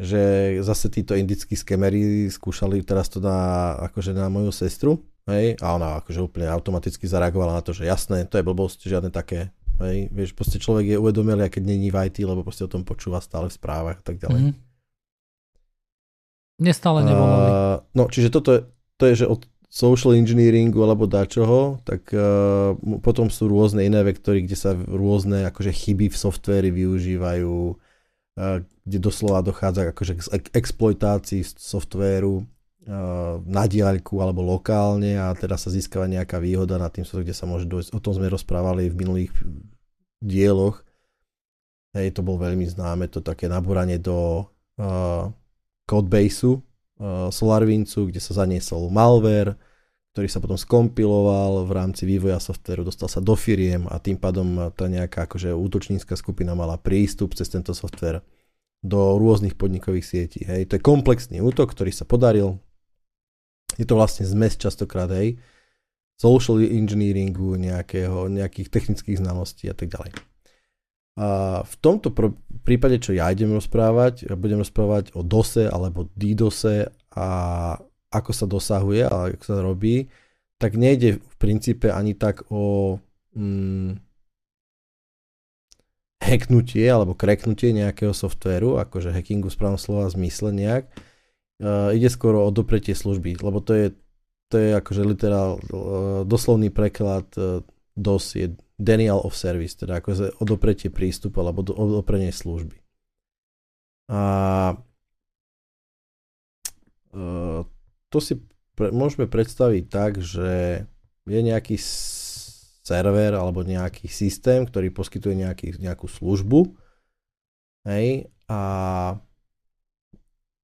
že zase títo indickí skemery skúšali teraz to na moju sestru. Hej, a ona akože úplne automaticky zareagovala na to, že jasné, to je blbosť, žiadne také, hej, vieš, proste človek je uvedomelý, keď není v IT, lebo proste o tom počúva stále v správach a tak ďalej. Mm-hmm. Nestále nevolali. No, čiže to je, že od social engineeringu alebo dačoho, tak potom sú rôzne iné vektory, kde sa rôzne akože chyby v softvéri využívajú, kde doslova dochádza akože k exploitácii softvéru na diaľku alebo lokálne a teda sa získava nejaká výhoda na tým, kde sa môže dojsť. O tom sme rozprávali v minulých dieloch. Hej, to bol veľmi známe, to také nabúranie do codebaseu SolarWindsu, kde sa zaniesol malware, ktorý sa potom skompiloval v rámci vývoja softvéru, dostal sa do firiem a tým pádom tá nejaká akože útočnícka skupina mala prístup cez tento softvér do rôznych podnikových sietí. Hej. To je komplexný útok, ktorý sa podaril. Je to vlastne zmes častokrát, hej, social engineeringu, nejakých technických znalostí a tak ďalej. A v tomto prípade, čo ja idem rozprávať, budem rozprávať o DOSe alebo DDoSe a ako sa dosahuje a ako sa robí, tak nejde v princípe ani tak o hacknutie alebo kreknutie nejakého softvéru, akože hackingu v správnom slova zmysle nejak. Ide skoro o dopretie služby, lebo to je akože literál, doslovný preklad DOS je denial of service, teda akože odopretie prístupu alebo odoprenie služby. A to si môžeme predstaviť tak, že je nejaký server alebo nejaký systém, ktorý poskytuje nejakú službu, hej, a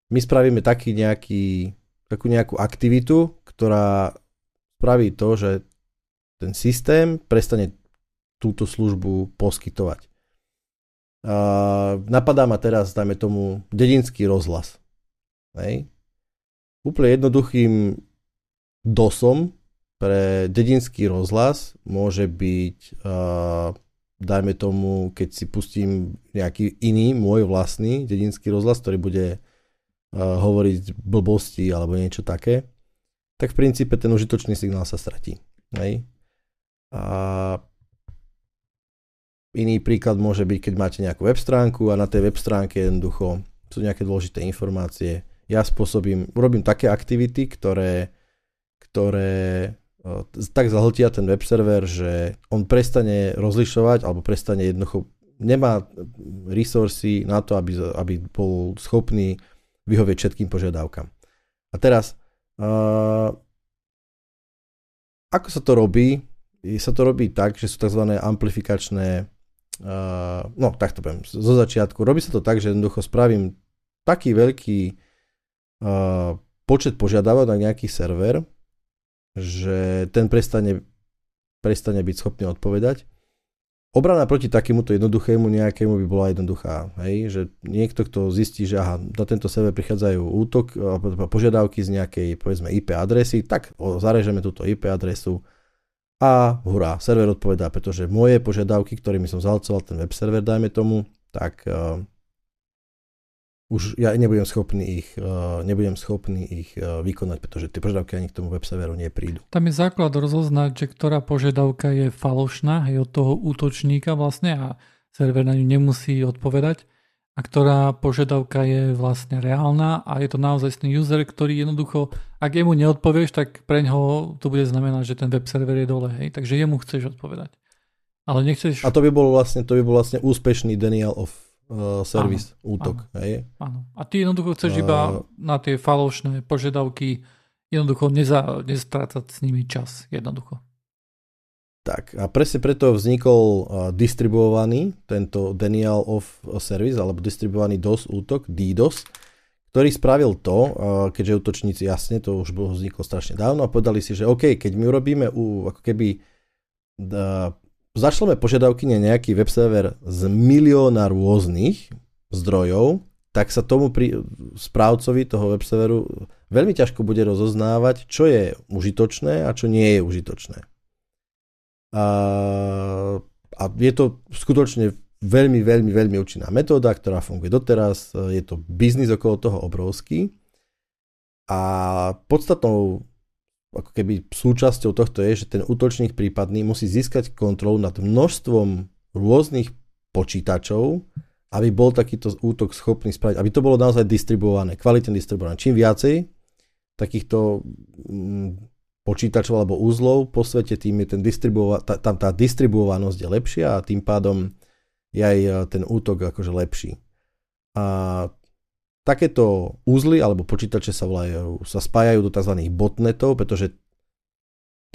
my spravíme takú nejakú aktivitu, ktorá spraví to, že ten systém prestane túto službu poskytovať. Napadá ma teraz, dajme tomu, dedinský rozhlas. Hej. Úplne jednoduchým DOSom pre dedinský rozhlas môže byť, dajme tomu, keď si pustím nejaký iný, môj vlastný dedinský rozhlas, ktorý bude hovoriť blbosti alebo niečo také, tak v princípe ten užitočný signál sa stratí. Hej. A iný príklad môže byť, keď máte nejakú web stránku a na tej web stránke jednoducho sú nejaké dôležité informácie. Ja urobím také aktivity, ktoré tak zahltia ten web server, že on prestane rozlišovať alebo prestane jednoducho, nemá resursy na to, aby bol schopný vyhovieť všetkým požiadavkám. A teraz, ako sa to robí? Sa to robí tak, že sú tzv. Amplifikačné, no tak to poviem, zo začiatku. Robí sa to tak, že jednoducho spravím taký veľký počet požiadavok na nejaký server, že ten prestane byť schopný odpovedať. Obrana proti takémuto jednoduchému nejakému by bola jednoduchá. Hej? Že niekto, kto zistí, že na tento server prichádzajú útok a požiadavky z nejakej, povedzme, IP adresy, tak zarežeme túto IP adresu a hurá, server odpovedá, pretože moje požiadavky, ktorými som zahlcoval ten web server, dajme tomu, tak už ja nebudem schopný ich vykonať, pretože tie požiadavky ani k tomu web serveru neprídu. Tam je základ rozoznať, že ktorá požiadavka je falošná, je od toho útočníka vlastne a server na ňu nemusí odpovedať, a ktorá požiadavka je vlastne reálna a je to naozaj user, ktorý jednoducho, ak jemu neodpovieš, tak preňho to bude znamenať, že ten web server je dole, hej, takže jemu chceš odpovedať. Ale nechceš... A to by bol vlastne úspešný denial of service, áno, útok. Áno, hej? Áno. A ty jednoducho chceš iba na tie falošné požiadavky jednoducho nestrácať s nimi čas. Jednoducho. Tak a presne preto vznikol distribuovaný tento denial of service alebo distribuovaný DOS útok, DDoS, ktorý spravil to, keďže útočníci jasne, to už vzniklo strašne dávno a povedali si, že OK, keď my urobíme ako keby... Zašleme požiadavky na nejaký web server z milióna rôznych zdrojov, tak sa tomu správcovi toho web serveru veľmi ťažko bude rozoznávať, čo je užitočné a čo nie je užitočné. A je to skutočne veľmi, veľmi, veľmi účinná metóda, ktorá funguje doteraz. Je to biznis okolo toho obrovský. A podstatnou ako keby súčasťou tohto je, že ten útočník prípadný musí získať kontrolu nad množstvom rôznych počítačov, aby bol takýto útok schopný spraviť, aby to bolo naozaj distribuované, kvalitne distribuované. Čím viacej takýchto počítačov alebo uzlov po svete, tým je tá distribuovanosť je lepšia a tým pádom je aj ten útok akože lepší. A takéto uzly alebo počítače sa spájajú do tzv. Botnetov, pretože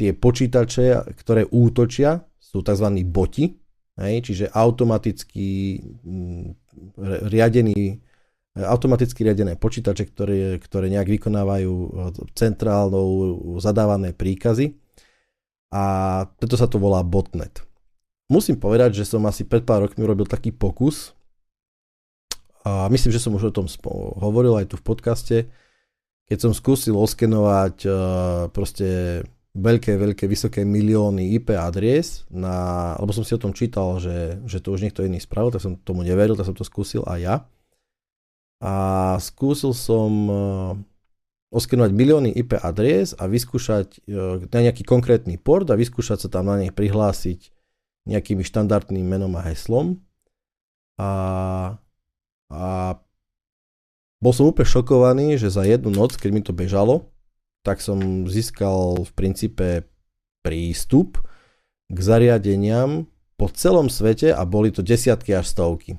tie počítače, ktoré útočia, sú tzv. Boti, čiže automaticky riadené počítače, ktoré nejak vykonávajú centrálnou zadávané príkazy. A preto sa to volá botnet. Musím povedať, že som asi pred pár rokmi urobil taký pokus. A myslím, že som už o tom hovoril aj tu v podcaste. Keď som skúsil oskenovať proste veľké, vysoké milióny IP adries, lebo som si o tom čítal, že to už niekto iný spravil, tak som tomu neveril, tak som to skúsil aj ja. A skúsil som oskenovať milióny IP adries a vyskúšať na nejaký konkrétny port a vyskúšať sa tam na nej prihlásiť nejakým štandardným menom a heslom. A bol som úplne šokovaný, že za jednu noc, keď mi to bežalo, tak som získal v princípe prístup k zariadeniam po celom svete a boli to desiatky až stovky.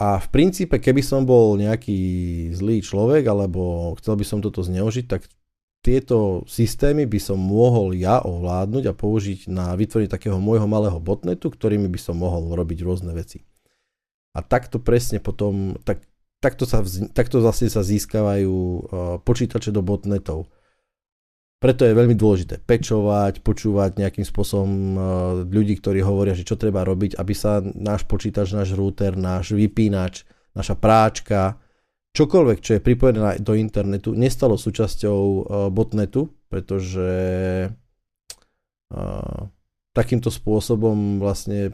A v princípe, keby som bol nejaký zlý človek, alebo chcel by som toto zneužiť, tak tieto systémy by som mohol ja ovládnuť a použiť na vytvorenie takého môjho malého botnetu, ktorými by som mohol robiť rôzne veci. A takto presne potom, takto vlastne sa získavajú počítače do botnetov. Preto je veľmi dôležité pečovať, počúvať nejakým spôsobom ľudí, ktorí hovoria, že čo treba robiť, aby sa náš počítač, náš router, náš vypínač, naša práčka, čokoľvek, čo je pripojené do internetu, nestalo súčasťou botnetu, pretože takýmto spôsobom vlastne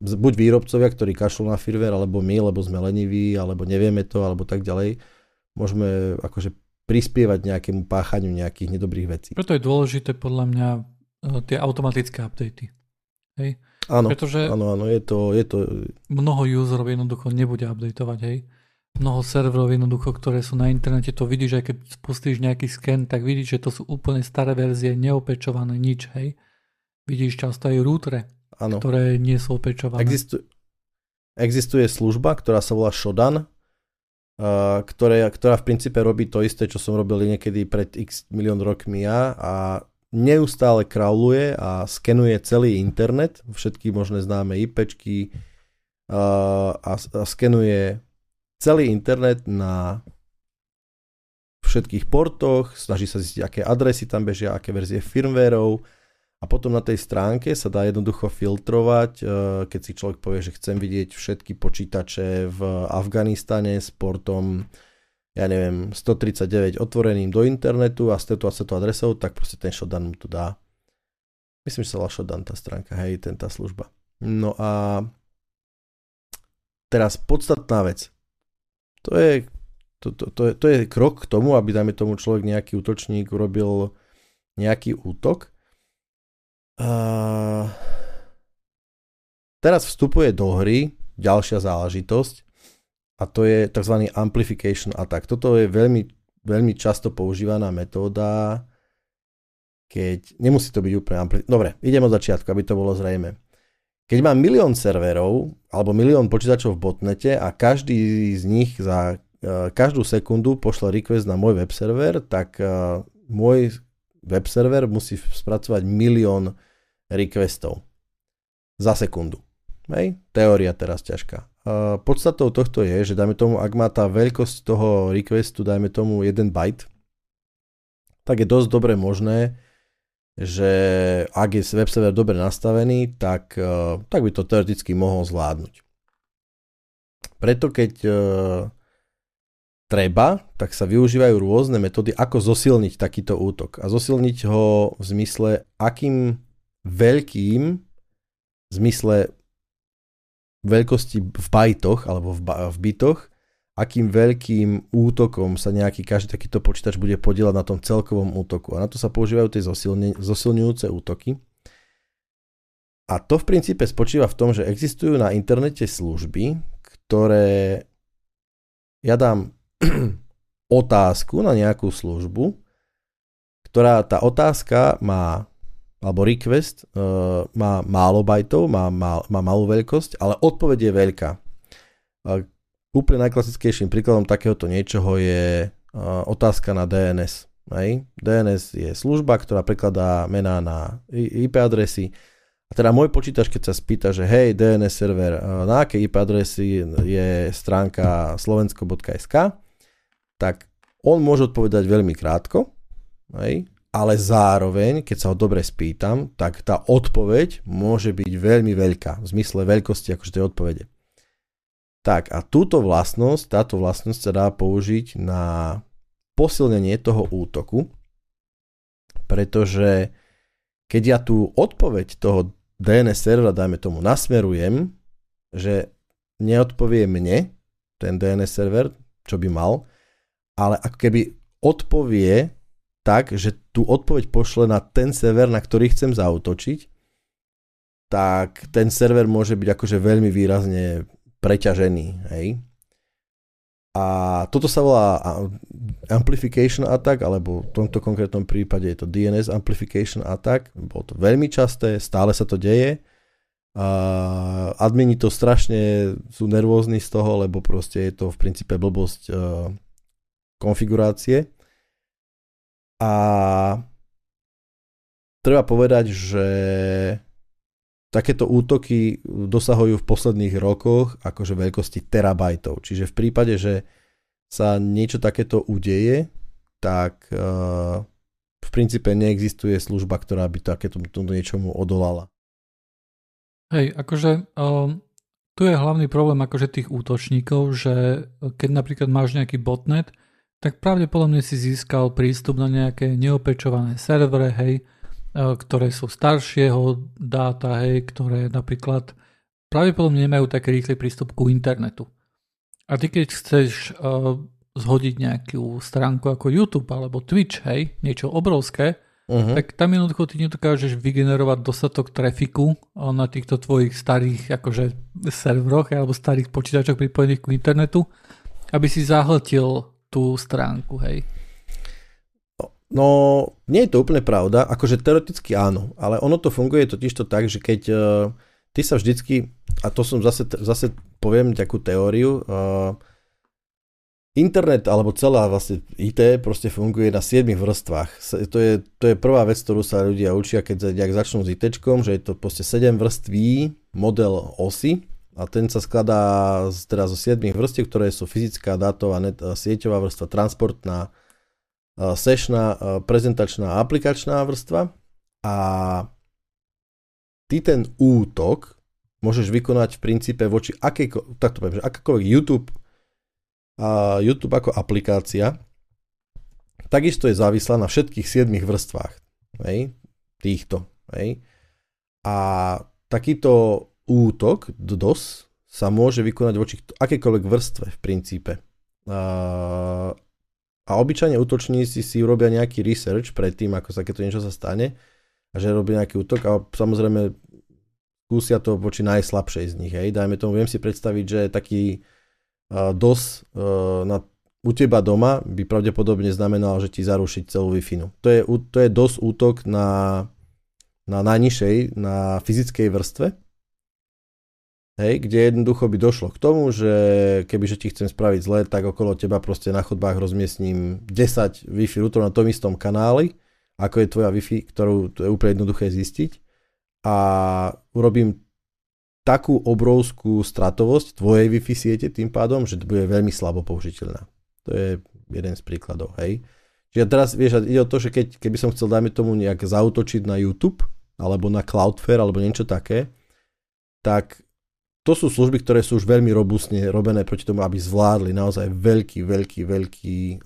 buď výrobcovia, ktorí kašľú na firmware, alebo my, lebo sme leniví, alebo nevieme to, alebo tak ďalej, môžeme akože prispievať nejakému páchaniu nejakých nedobrých vecí. Preto je dôležité podľa mňa tie automatické updaty. Hej? Áno, pretože áno, je to... Mnoho userov jednoducho nebude updateovať, hej. Mnoho serverov jednoducho, ktoré sú na internete, to vidíš, aj keď spustíš nejaký scan, tak vidíš, že to sú úplne staré verzie, neopečované nič, hej. Vidíš často aj rútre, áno, ktoré nie sú opečované. Existuje služba, ktorá sa volá Shodan, ktorá v princípe robí to isté, čo som robil niekedy pred x milión rokmi ja, a neustále krauluje a skenuje celý internet, všetky možné známe IPčky a skenuje celý internet na všetkých portoch, snaží sa zistiť, aké adresy tam bežia, aké verzie firmwareov, a potom na tej stránke sa dá jednoducho filtrovať, keď si človek povie, že chcem vidieť všetky počítače v Afganistane s portom, ja neviem, 139 otvoreným do internetu a s touto adresou, tak proste ten Shodan mu to dá. Myslím, že sa volá Shodan tá stránka, hej, tá služba. No a teraz podstatná vec. To je krok k tomu, aby dajme tomu človek, nejaký útočník urobil nejaký útok. Teraz vstupuje do hry ďalšia záležitosť a to je tzv. Amplification attack. Toto je veľmi, veľmi často používaná metóda, keď nemusí to byť úplne Dobre, idem od začiatku, aby to bolo zrejme. Keď mám milión serverov alebo milión počítačov v botnete a každý z nich za každú sekundu pošle request na môj web server, tak môj web server musí spracovať milión requestov za sekundu. Hej? Teória teraz ťažká. Podstatou tohto je, že dajme tomu, ak má tá veľkosť toho requestu, dajme tomu 1 byte, tak je dosť dobre možné, že ak je web server dobre nastavený, tak by to teoreticky mohol zvládnuť. Preto keď treba, tak sa využívajú rôzne metódy, ako zosilniť takýto útok. A zosilniť ho v zmysle, akým veľkým, v zmysle veľkosti v bajtoch alebo v bitoch, akým veľkým útokom sa nejaký každý takýto počítač bude podieľať na tom celkovom útoku. A na to sa používajú tie zosilňujúce útoky. A to v princípe spočíva v tom, že existujú na internete služby, ktoré ja dám otázku na nejakú službu, ktorá tá otázka má, alebo request, má málo bajtov, má malú veľkosť, ale odpoveď je veľká. Úplne najklasickejším príkladom takéhoto niečoho je otázka na DNS. Hej. DNS je služba, ktorá prekladá mená na IP adresy. A teda môj počítač, keď sa spýta, že hej, DNS server, na akej IP adresy je stránka slovensko.sk, tak on môže odpovedať veľmi krátko, hej, ale zároveň, keď sa ho dobre spýtam, tak tá odpoveď môže byť veľmi veľká, v zmysle veľkosti akože tej odpovede. Tak a táto vlastnosť sa dá použiť na posilnenie toho útoku, pretože keď ja tú odpoveď toho DNS servera, dajme tomu, nasmerujem, že neodpovie mne ten DNS server, čo by mal, ale ako keby odpovie tak, že tú odpoveď pošle na ten server, na ktorý chcem zaútočiť, tak ten server môže byť akože veľmi výrazne preťažený, hej. A toto sa volá amplification attack, alebo v tomto konkrétnom prípade je to DNS amplification attack. Bolo to veľmi časté, stále sa to deje. Admini to strašne sú nervózni z toho, lebo proste je to v princípe blbosť konfigurácie. A treba povedať, že takéto útoky dosahujú v posledných rokoch akože veľkosti terabajtov. Čiže v prípade, že sa niečo takéto udeje, tak v princípe neexistuje služba, ktorá by takéto niečomu odolala. Hej, akože tu je hlavný problém akože tých útočníkov, že keď napríklad máš nejaký botnet, tak pravdepodobne si získal prístup na nejaké neopečované servere, hej, ktoré sú staršieho dáta, hej, ktoré napríklad pravdepodobne nemajú taký rýchly prístup ku internetu. A ty keď chceš zhodiť nejakú stránku ako YouTube alebo Twitch, hej, niečo obrovské, tak tam jednoducho ty nedokážeš vygenerovať dostatok trafiku na týchto tvojich starých akože serveroch alebo starých počítačoch pripojených k internetu, aby si zahltil tú stránku, hej. No, nie je to úplne pravda, akože teoreticky áno, ale ono to funguje totižto tak, že keď ty sa vždycky, a to som zase poviem takú teóriu, internet alebo celá vlastne IT proste funguje na 7 vrstvách. To je prvá vec, ktorú sa ľudia učia, keď začnú s ITčkom, že je to proste 7 vrství model osy a ten sa skladá teda zo 7 vrstiev, ktoré sú fyzická, dátová, sieťová vrstva, transportná, sešná, prezentačná a aplikačná vrstva a ty ten útok môžeš vykonať v princípe voči akákoľvek YouTube ako aplikácia takisto je závislá na všetkých 7 vrstvách, hej, týchto, hej. A takýto útok DDoS sa môže vykonať voči akékoľvek vrstve v princípe. A obyčajne útočníci si urobia nejaký research pred tým, ako sa keď to niečo sa stane a že robia nejaký útok a samozrejme skúsia to voči najslabšej z nich. Hej. Dajme tomu, viem si predstaviť, že taký DOS u teba doma by pravdepodobne znamenal, že ti zaruší celú Wi-Fi. To je DOS útok na najnižšej, na fyzickej vrstve. Hej, kde jednoducho by došlo k tomu, že kebyže ti chcem spraviť zle, tak okolo teba proste na chodbách rozmiestním 10 Wi-Fi routerov na tom istom kanáli, ako je tvoja Wi-Fi, ktorú to je úplne jednoduché zistiť. A urobím takú obrovskú stratovosť tvojej Wi-Fi siete tým pádom, že to bude veľmi slabo použiteľná. To je jeden z príkladov, hej. Čiže teraz, vieš, ide o to, že keby som chcel, dajme tomu, nejak zaútočiť na YouTube, alebo na Cloudflare, alebo niečo také, tak to sú služby, ktoré sú už veľmi robustne robené proti tomu, aby zvládli naozaj veľký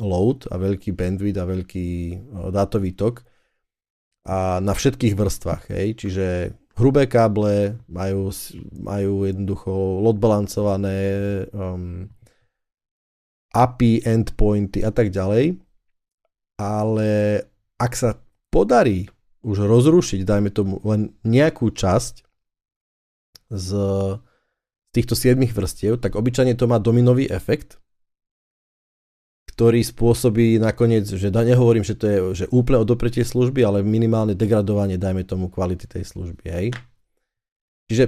load a veľký bandwidth a veľký dátový tok a na všetkých vrstvách. Hej. Čiže hrubé káble majú jednoducho load balancované, API, endpointy a tak ďalej. Ale ak sa podarí už rozrušiť, dajme tomu len nejakú časť z týchto 7 vrstiev, tak obyčajne to má dominový efekt, ktorý spôsobí nakoniec, že nehovorím, že to je že úplne odopretie služby, ale minimálne degradovanie, dajme tomu, kvality tej služby, hej. Čiže,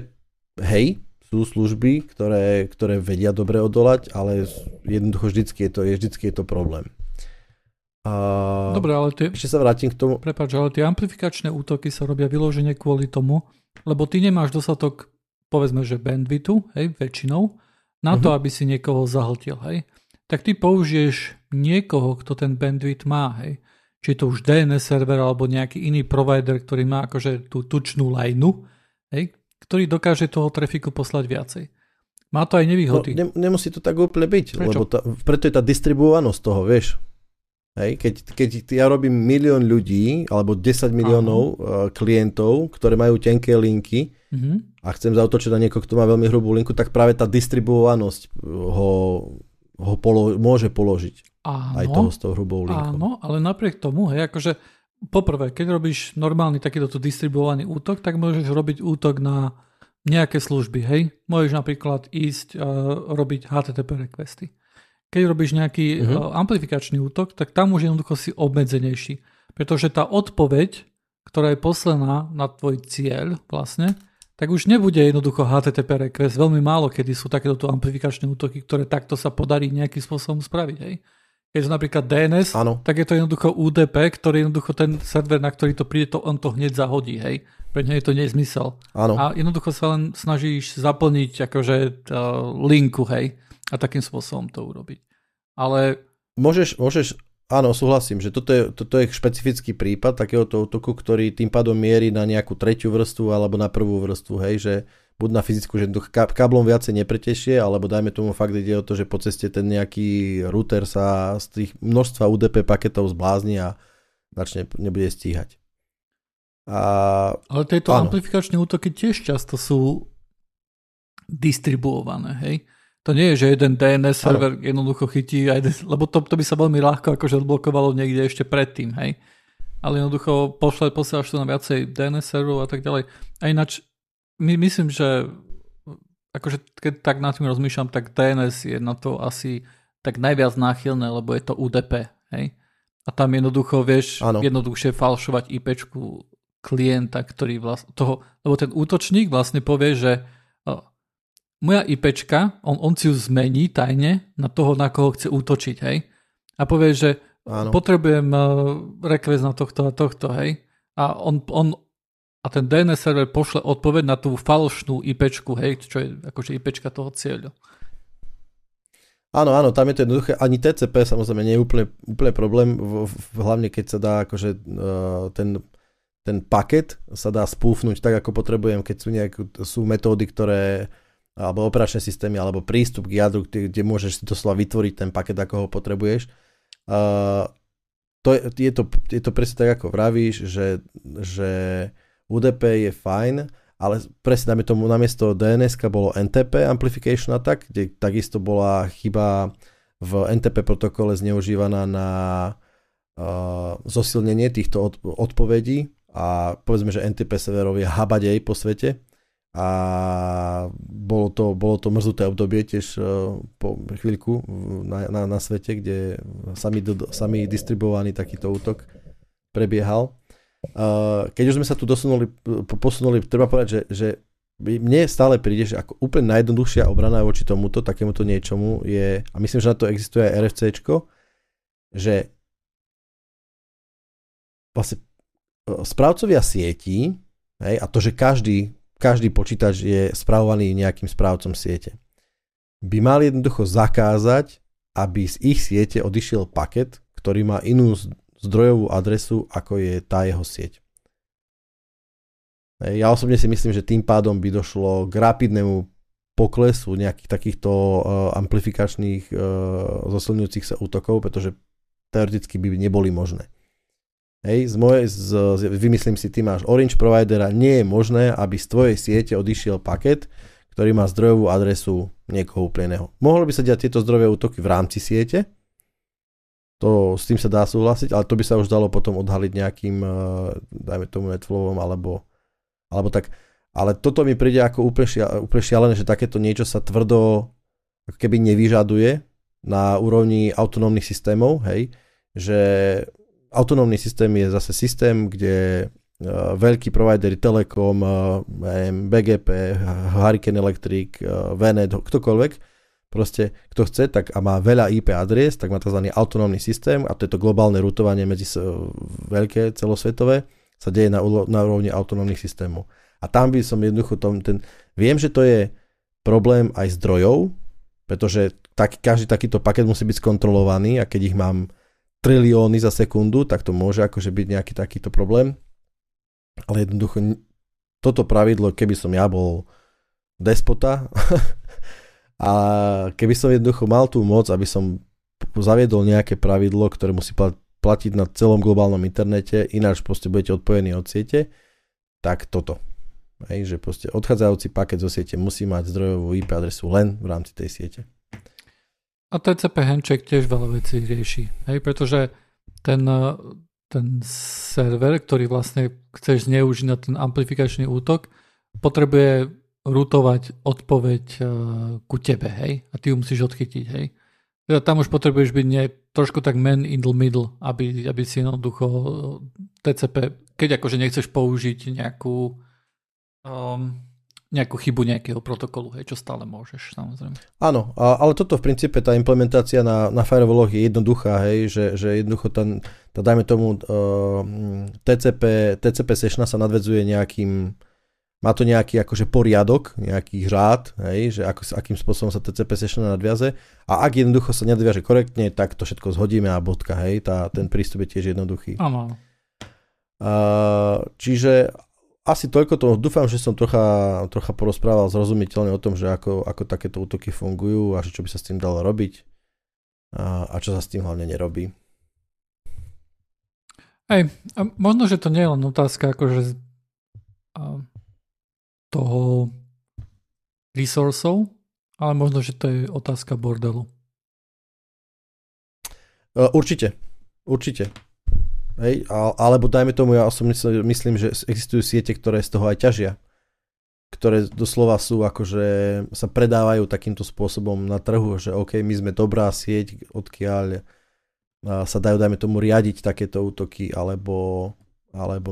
hej, sú služby, ktoré vedia dobre odolať, ale jednoducho vždycky je to problém. Dobre, ale tie, ešte sa vrátim k tomu. Prepáč, ale tie amplifikačné útoky sa robia vyložene kvôli tomu, lebo ty nemáš dostatok, povedzme, že bandwidthu, hej, väčšinou, na to, aby si niekoho zahltil, hej. Tak ty použiješ niekoho, kto ten bandwidth má, hej. Či je to už DNS server alebo nejaký iný provider, ktorý má akože tú tučnú lajnu, hej, ktorý dokáže toho trafiku poslať viacej. Má to aj nevýhody. No, nemusí to tak úplne byť, lebo preto je tá distribuovanosť toho, vieš. Hej, keď ja robím milión ľudí alebo 10 miliónov klientov, ktoré majú tenké linky a chcem zautočiť na niekoho, kto má veľmi hrubú linku, tak práve tá distribuovanosť môže položiť aj toho s tou hrubou linkou. Áno, ale napriek tomu, hej, akože poprvé, keď robíš normálny takýto distribuovaný útok, tak môžeš robiť útok na nejaké služby, hej. Môžeš napríklad ísť robiť HTTP requesty. Keď robíš nejaký amplifikačný útok, tak tam už jednoducho si obmedzenejší. Pretože tá odpoveď, ktorá je poslaná na tvoj cieľ vlastne, tak už nebude jednoducho HTTP request. Veľmi málo, kedy sú takéto amplifikačné útoky, ktoré takto sa podarí nejakým spôsobom spraviť. Hej. Keď je napríklad DNS, áno, tak je to jednoducho UDP, ktorý jednoducho ten server, na ktorý to príde, on to hneď zahodí. Hej. Pre mňa je to nezmysel. Áno. A jednoducho sa len snažíš zaplniť akože linku, hej, a takým spôsobom to urobiť. Ale... Môžeš, áno, súhlasím, že toto je špecifický prípad takéhoto útoku, ktorý tým pádom mierí na nejakú tretiu vrstvu alebo na prvú vrstvu, hej, že buď na fyzickú, že káblom viacej nepretešie, alebo dajme tomu fakt ide o to, že po ceste ten nejaký router sa z tých množstva UDP paketov zblázni a nebude stíhať. Ale tieto amplifikačné útoky tiež často sú distribuované, hej? To nie je, že jeden DNS server jednoducho chytí, lebo to by sa veľmi ľahko akože odblokovalo niekde ešte predtým, hej. Ale jednoducho posielaš to na viacej DNS serverov a tak ďalej. A ináč, myslím, že akože keď tak nad tým rozmýšľam, tak DNS je na to asi tak najviac náchylné, lebo je to UDP, hej. A tam jednoducho vieš jednoduchšie falšovať IPčku klienta, ktorý vlastne toho, lebo ten útočník vlastne povie, že moja IPčka, on si ju zmení tajne na toho, na koho chce útočiť, hej. A povie, že potrebujem request na tohto a tohto, hej. A on ten DNS server pošle odpoveď na tú falošnú IPčku, hej, čo je akože IPčka toho cieľu. Áno, tam je to jednoduché. Ani TCP samozrejme nie je úplne problém, hlavne keď sa dá akože ten paket sa dá spúfnuť tak, ako potrebujem, keď sú metódy, ktoré alebo operačné systémy, alebo prístup k jadru, kde môžeš si doslova vytvoriť ten paket, ako ho potrebuješ. To je to presne tak, ako vravíš, že UDP je fajn, ale presne dáme tomu, namiesto DNS-ka bolo NTP amplification attack, kde takisto bola chyba v NTP protokole zneužívaná na zosilnenie týchto odpovedí a povedzme, že NTP serverov je habadej po svete. A bolo to mrznuté obdobie tiež po chvíľku na svete, kde sami distribuovaný takýto útok prebiehal. Keď už sme sa tu posunuli, treba povedať, že mne stále príde, že ako úplne najjednoduchšia obrana voči tomuto, takémuto niečomu je, a myslím, že na to existuje aj RFCčko, že vlastne správcovia sietí, hej, a to, že každý počítač je spravovaný nejakým správcom siete, by mal jednoducho zakázať, aby z ich siete odišiel paket, ktorý má inú zdrojovú adresu, ako je tá jeho sieť. Ja osobne si myslím, že tým pádom by došlo k rapidnému poklesu nejakých takýchto amplifikačných zosilňujúcich sa útokov, pretože teoreticky by neboli možné. Hej, vymyslím si, ty máš Orange providera, nie je možné, aby z tvojej siete odišiel paket, ktorý má zdrojovú adresu niekoho úplne iného. Mohlo by sa diať tieto zdrojové útoky v rámci siete, to s tým sa dá súhlasiť, ale to by sa už dalo potom odhaliť nejakým, dajme tomu netflowom, alebo tak, ale toto mi príde ako úplne šialené, že takéto niečo sa tvrdo ako keby nevyžaduje na úrovni autonómnych systémov, hej, že autonómny systém je zase systém, kde veľkí provideri Telekom, BGP, Hurricane Electric, VNet, ktokoľvek, proste kto chce tak a má veľa IP adries, tak má tzv. Autonómny systém a toto globálne rutovanie medzi veľké celosvetové sa deje na úrovni autonómnych systémov. A tam by som jednoducho viem, že to je problém aj zdrojov, pretože každý takýto paket musí byť skontrolovaný a keď ich mám trilióny za sekundu, tak to môže akože byť nejaký takýto problém. Ale jednoducho toto pravidlo, keby som ja bol despota a keby som jednoducho mal tú moc, aby som zaviedol nejaké pravidlo, ktoré musí platiť na celom globálnom internete, ináč proste budete odpojení od siete, tak toto. Hej, že proste odchádzajúci paket zo siete musí mať zdrojovú IP adresu len v rámci tej siete. A TCP handshake tiež veľa vecí rieši. Hej, pretože ten server, ktorý vlastne chceš zneužiť na ten amplifikačný útok, potrebuje rutovať odpoveď ku tebe, hej? A ty ju musíš odchytiť, hej? Teda tam už potrebuješ byť trošku tak man in the middle, aby si jednoducho TCP, keď akože nechceš použiť nejakú chybu nejakého protokolu, hej, čo stále môžeš, samozrejme. Áno, ale toto v princípe, tá implementácia na firewalloch je jednoduchá, hej, že jednoducho dajme tomu TCP sešna sa nadvedzuje nejakým, má to nejaký akože poriadok, nejaký řád, hej, že akým spôsobom sa TCP sešna nadviaze a ak jednoducho sa nadviaže korektne, tak to všetko zhodíme a bodka, hej, ten prístup je tiež jednoduchý. Áno. Čiže asi toľko toho, dúfam, že som trocha porozprával zrozumiteľne o tom, že ako takéto útoky fungujú a že čo by sa s tým dalo robiť a čo sa s tým hlavne nerobí. Hej, možno, že to nie je len otázka akože toho resursov, ale možno, že to je otázka bordelu. Určite. Hej, alebo dajme tomu, ja osobne myslím, že existujú siete, ktoré z toho aj ťažia. Ktoré doslova sú akože sa predávajú takýmto spôsobom na trhu, že OK, my sme dobrá sieť, odkiaľ sa dajú, dajme tomu, riadiť takéto útoky, alebo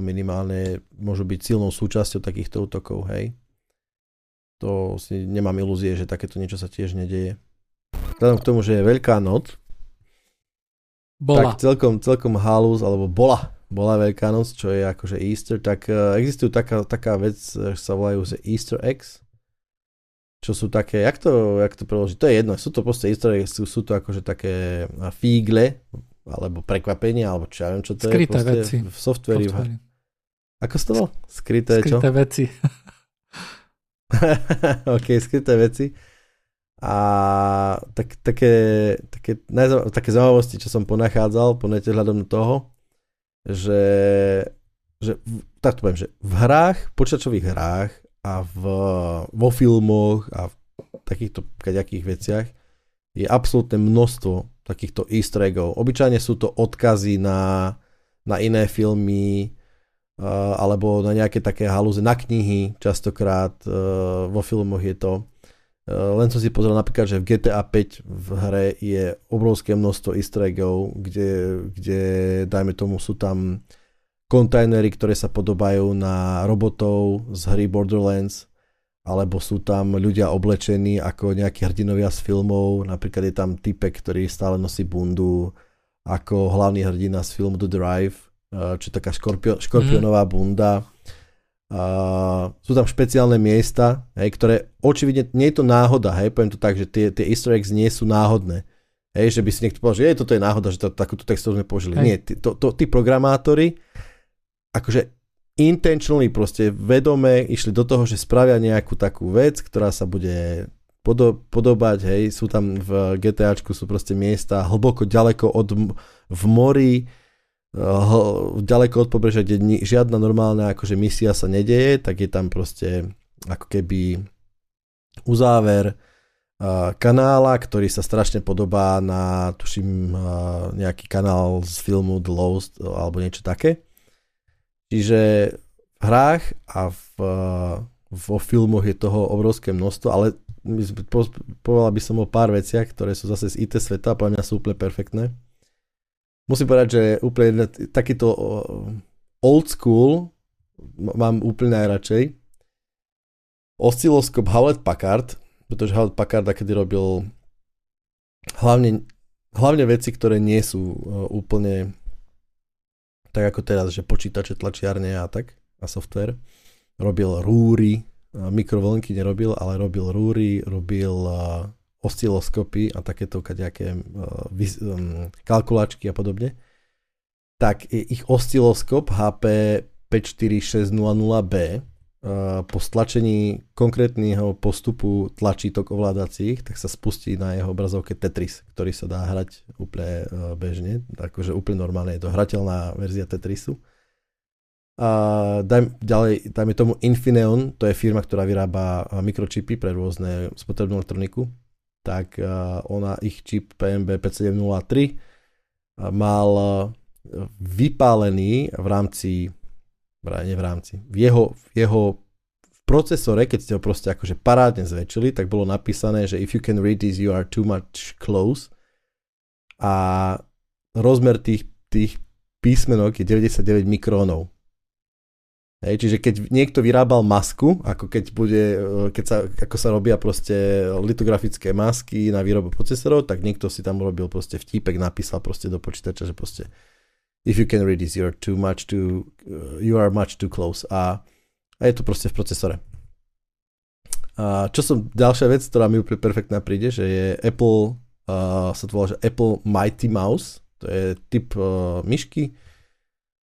minimálne môžu byť silnou súčasťou takýchto útokov, hej. To si nemám ilúzie, že takéto niečo sa tiež nedeje. Vzhľadom k tomu, že je Veľká noc, bola. Tak celkom halus, alebo bola Veľká noc, čo je akože Easter, tak existujú taká vec, sa volajú Easter eggs, čo sú také, jak to preložiť, to je jedno, sú to proste Easter eggs, sú to akože také fígle, alebo prekvapenia, alebo čo ja viem, čo to skryté je. Skryté veci. V softveri. Ako to bolo? Skryté veci. OK, skryté veci. A také zaujímavosti, čo som ponachádzal po nete hľadom toho, že tak to poviem, že v hrách, počítačových hrách a vo filmoch a v takýchto kaďakých veciach je absolútne množstvo takýchto easter eggov. Obyčajne sú to odkazy na iné filmy alebo na nejaké také halúze, na knihy častokrát, vo filmoch je to. Len som si pozrel napríklad, že v GTA 5 v hre je obrovské množstvo easter eggov, kde dajme tomu, sú tam kontajnery, ktoré sa podobajú na robotov z hry Borderlands, alebo sú tam ľudia oblečení ako nejakí hrdinovia z filmov, napríklad je tam typek, ktorý stále nosí bundu ako hlavný hrdina z filmu The Drive, čo je taká škorpionová bunda. Sú tam špeciálne miesta, hej, ktoré očividne nie je to náhoda, hej, poviem to tak, že tie easter eggs nie sú náhodné, hej, že by si niekto povedal, že toto je náhoda, že takúto textovú sme použili, nie, tí programátori akože intentionally, proste vedome išli do toho, že spravia nejakú takú vec, ktorá sa bude podobať, hej, sú tam v GTAčku sú proste miesta hlboko ďaleko v mori, ďaleko od pobrežia, kde žiadna normálna akože misia sa nedeje, tak je tam proste ako keby uzáver kanála, ktorý sa strašne podobá na, tuším, nejaký kanál z filmu The Lost alebo niečo také. Čiže v hrách a vo filmoch je toho obrovské množstvo, ale povedal by som o pár veciach, ktoré sú zase z IT sveta, podľa mňa sú úplne perfektné. Musím povedať, že úplne takýto old school mám úplne najradšej. Osciloskop Hewlett Packard, pretože Hewlett Packard kedy robil hlavne veci, ktoré nie sú úplne tak ako teraz, že počítače, tlačiarne a tak, a software. Robil rúry, mikrovlnky nerobil, ale robil rúry, robil osciloskopy a takéto kadejaké kalkulačky a podobne. Tak ich osciloskop HP P4600B po stlačení konkrétneho postupu tlačítok ovládacích, tak sa spustí na jeho obrazovke Tetris, ktorý sa dá hrať úplne bežne, akože úplne normálne, je to hrateľná verzia Tetrisu. Ďalej, dajme tomu Infineon, to je firma, ktorá vyrába mikročipy pre rôzne spotrebnú elektroniku, tak ona, ich čip PMB 5703 mal vypálený v rámci, nie v rámci, v jeho procesore, keď ste ho proste akože parádne zväčšili, tak bolo napísané, že if you can read this, you are too much close, a rozmer tých písmenok je 99 mikrónov. Hej, čiže keď niekto vyrábal masku, ako ako sa robia proste litografické masky na výrobu procesorov, tak niekto si tam urobil proste vtípek, napísal proste do počítača, že proste if you can read this, you are much too close. A je to proste v procesore. A ďalšia vec, ktorá mi úplne perfektná príde, že je Apple, sa to volá, že Apple Mighty Mouse, to je typ myšky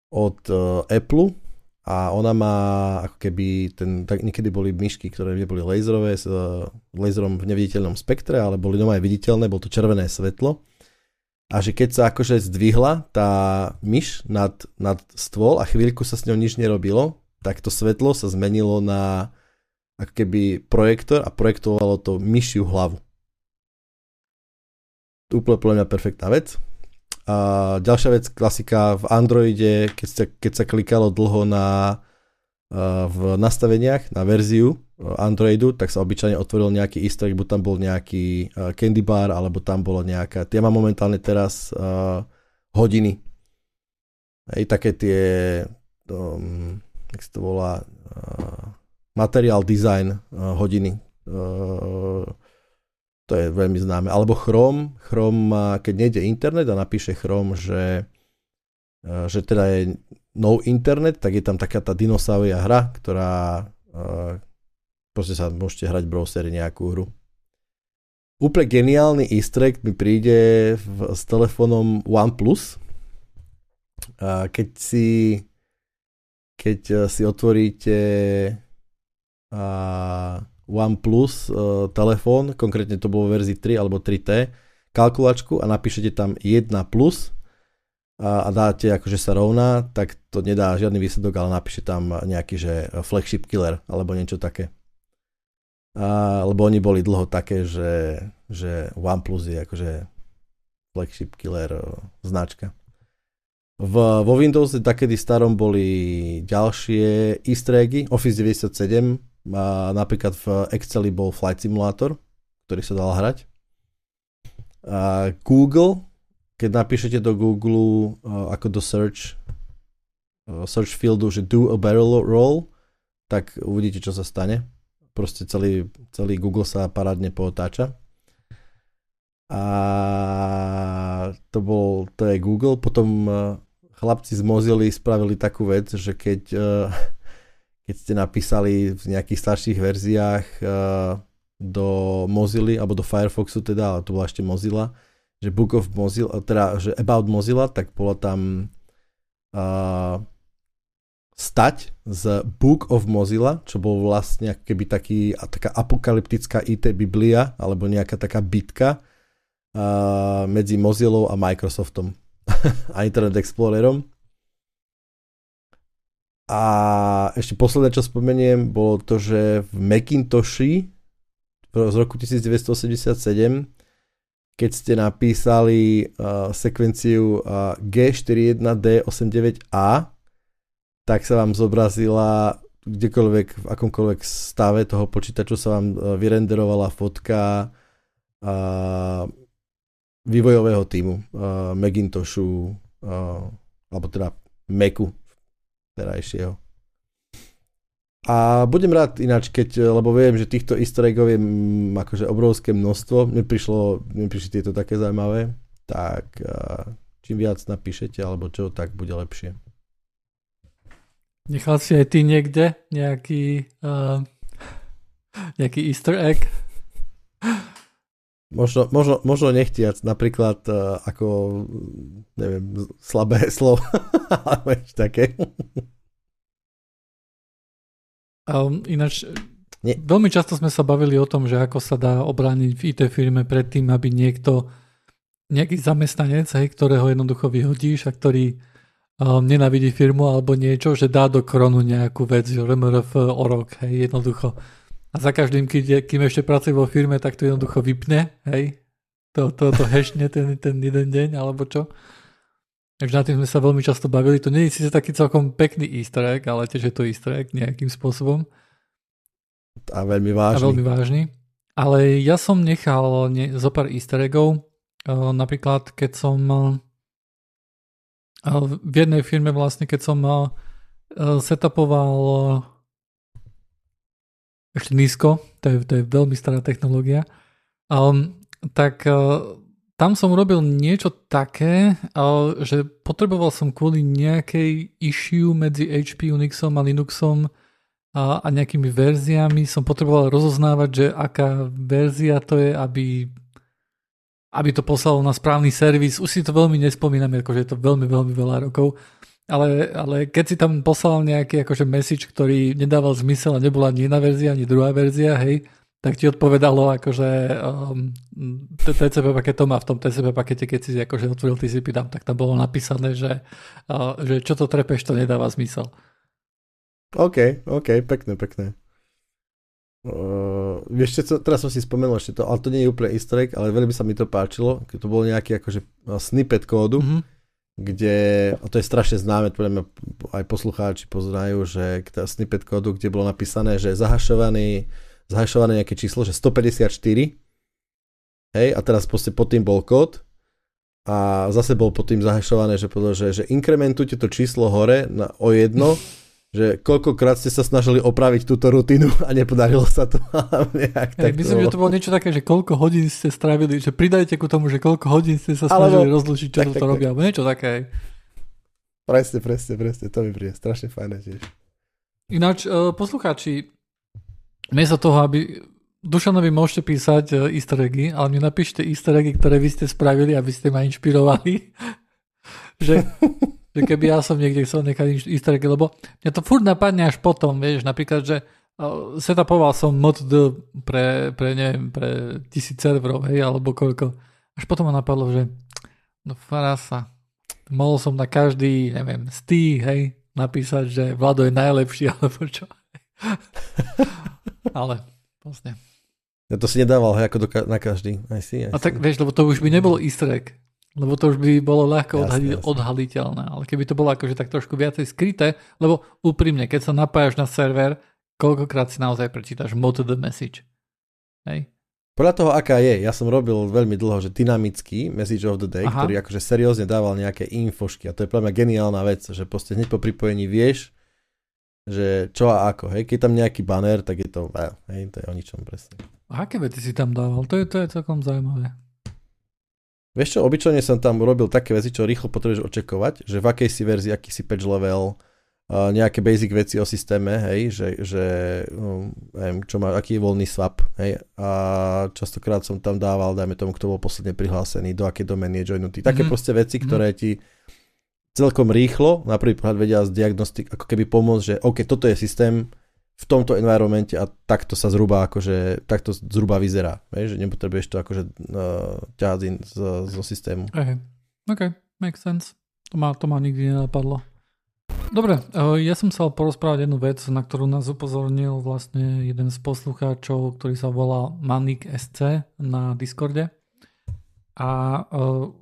od Apple. A ona má ako keby, tak niekedy boli myšky, ktoré neboli laserové, s laserom v neviditeľnom spektre, ale boli doma aj viditeľné, bolo to červené svetlo. A že keď sa akože zdvihla tá myš nad stôl a chvíľku sa s ňou nič nerobilo, tak to svetlo sa zmenilo na ako keby projektor a projektovalo to myšiu hlavu. Úplne pre mňa perfektná vec. A ďalšia vec, klasika v Androide, keď sa klikalo dlho v nastaveniach na verziu Androidu, tak sa obyčajne otvoril nejaký Easter egg, buď tam bol nejaký candy bar, alebo tam bolo nejaká, ja mám momentálne teraz hodiny. Hej, také tie, jak sa to volá, material design hodiny. To je veľmi známe. Alebo Chrome, keď nejde internet a napíše Chrome, že teda je no internet, tak je tam taká tá dinosauria hra, ktorá proste sa môžete hrať v browseri nejakú hru. Úplne geniálny easter egg mi príde s telefónom OnePlus. Keď si otvoríte OnePlus telefón, konkrétne to bolo verzii 3 alebo 3T, kalkulačku a napíšete tam 1 plus a dáte akože sa rovná, tak to nedá žiadny výsledok, ale napíše tam nejaký, že flagship killer alebo niečo také. Lebo oni boli dlho také, že OnePlus je akože flagship killer značka. Vo Windowse takedy starom boli ďalšie easter eggy, Office 97, napríklad v Exceli bol Flight Simulator, ktorý sa dal hrať. Google, keď napíšete do Google ako do search fieldu, že do a barrel roll, tak uvidíte, čo sa stane. Proste celý Google sa parádne pootáča. A to je Google. Potom chlapci z Mozily spravili takú vec, že keď ste napísali v nejakých starších verziách do Mozily, alebo do Firefoxu teda, ale to bola ešte Mozilla, že Book of Mozilla, teda že About Mozilla, tak bola tam stať z Book of Mozilla, čo bol vlastne keby taká apokalyptická IT biblia, alebo nejaká taká bitka medzi Mozillou a Microsoftom a Internet Explorerom. A ešte posledné, čo spomeniem, bolo to, že v Macintoshi z roku 1987, keď ste napísali sekvenciu G41D89A, tak sa vám zobrazila kdekoľvek, v akomkoľvek stave toho počítaču sa vám vyrenderovala fotka vývojového týmu Macintoshu, alebo teda Macu terajšieho. A budem rád ináč, lebo viem, že týchto easter eggov je akože obrovské množstvo. Mne prišli tieto také zaujímavé. Tak čím viac napíšete alebo čo, tak bude lepšie. Nechal si aj ty niekde nejaký easter egg? Možno nechtiac, napríklad ako, neviem, slabé slovo, ale ešte také. Ináč, veľmi často sme sa bavili o tom, že ako sa dá obrániť v IT firme pred tým, aby nejaký zamestnanec, ktorého jednoducho vyhodíš a ktorý nenávidí firmu alebo niečo, že dá do kronu nejakú vec, že RMRF o rok, jednoducho. A za každým, kým ešte pracuje vo firme, tak to jednoducho vypne, to hešne ten jeden deň alebo čo. Takže na tým sme sa veľmi často bavili. To nie je síce taký celkom pekný easter egg, ale tiež je to easter egg nejakým spôsobom. A veľmi vážny. Ale ja som nechal zo pár easter eggov. Napríklad, keď som v jednej firme vlastne, keď som setupoval ešte nízko, to je veľmi stará technológia, tak... Tam som urobil niečo také, že potreboval som kvôli nejakej issue medzi HP, Unixom a Linuxom a nejakými verziami, som potreboval rozoznávať, že aká verzia to je, aby to poslalo na správny servis. Už si to veľmi nespomínam, akože je to veľmi, veľmi veľa rokov, ale keď si tam poslal nejaký akože message, ktorý nedával zmysel a nebola ani jedna verzia, ani druhá verzia, tak ti odpovedalo, akože TCP paket to má v tom TCP pakete, keď si akože otvoril TCP dump, tak tam bolo napísané, že čo to trepeš, to nedáva zmysel. OK, pekné. Ešte co, teraz som si spomenul ešte to, ale to nie je úplne easter egg, ale veľmi sa mi to páčilo, keď to bolo nejaký akože snippet kódu, kde, a to je strašne známe, podľa mňa aj poslucháči poznajú, že snippet kódu, kde bolo napísané, že zahašované nejaké číslo, že 154, a teraz pod tým bol kód a zase bol pod tým zahašované, že inkrementujte to číslo hore o jedno, že koľkokrát ste sa snažili opraviť túto rutinu a nepodarilo sa to. Myslím, že to bolo niečo také, že koľko hodín ste strávili, že pridajte ku tomu, že koľko hodín ste sa snažili rozlúčiť, čo to robia, alebo niečo také. Presne, to mi príde strašne fajné tiež. Ináč, poslucháči, miesto toho, aby Dušanovi môžete písať easter eggy, ale mne napíšte easter eggy, ktoré vy ste spravili, aby ste ma inšpirovali. že keby ja som niekde chcel nechať easter eggy, lebo mňa to furt napadne až potom, vieš, napríklad, že setupoval som mod pre 1000 serverov, alebo koľko. Až potom ma napadlo, že no farasa, mohol som na každý, neviem, z tých, napísať, že Vlado je najlepší, alebo čo. Ale vlastne. Ja to si nedával, ako na každý. Aj si. A tak vieš, lebo to už by nebolo easter egg, lebo to už by bolo ľahko odhaliteľné, ale keby to bolo akože tak trošku viacej skryté, lebo úprimne, keď sa napájaš na server, koľkokrát si naozaj prečítaš mod the message. Podľa toho, aká je, ja som robil veľmi dlho, že dynamický message of the day, ktorý akože seriózne dával nejaké infošky a to je pre mňa geniálna vec, že proste hneď po pripojení vieš, že čo a ako, Keď tam nejaký banner, tak je to, to je o ničom presne. A aké veci si tam dával? To je celkom zaujímavé. Vieš čo, obyčajne som tam urobil také veci, čo rýchlo potrebuješ očakovať, že v akej si verzii, aký si patch level, nejaké basic veci o systéme, čo má, aký je voľný swap, a častokrát som tam dával, dajme tomu, kto bol posledne prihlásený, do akej domény je joinutý. Také proste veci, ktoré ti celkom rýchlo, na prvý pohľad vedia z diagnostik, ako keby pomôcť, že OK, toto je systém v tomto environmente a takto zhruba vyzerá. Že nepotrebuješ to akože ťahať zo systému. OK, makes sense. To ma nikdy nenapadlo. Dobre, ja som chcel porozprávať jednu vec, na ktorú nás upozornil vlastne jeden z poslucháčov, ktorý sa volá Manik SC na Discorde. A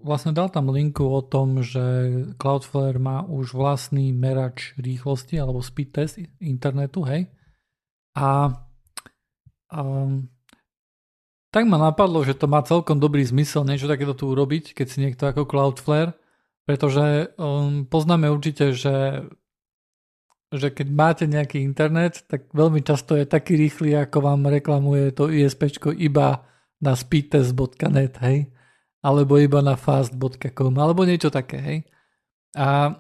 vlastne dal tam linku o tom, že Cloudflare má už vlastný merač rýchlosti alebo speed test internetu, A tak ma napadlo, že to má celkom dobrý zmysel niečo takéto tu urobiť, keď si niekto ako Cloudflare, pretože poznáme určite, že že keď máte nejaký internet, tak veľmi často je taký rýchly, ako vám reklamuje to ISPčko iba na speedtest.net, hej? Alebo iba na fast.com, alebo niečo také, hej? A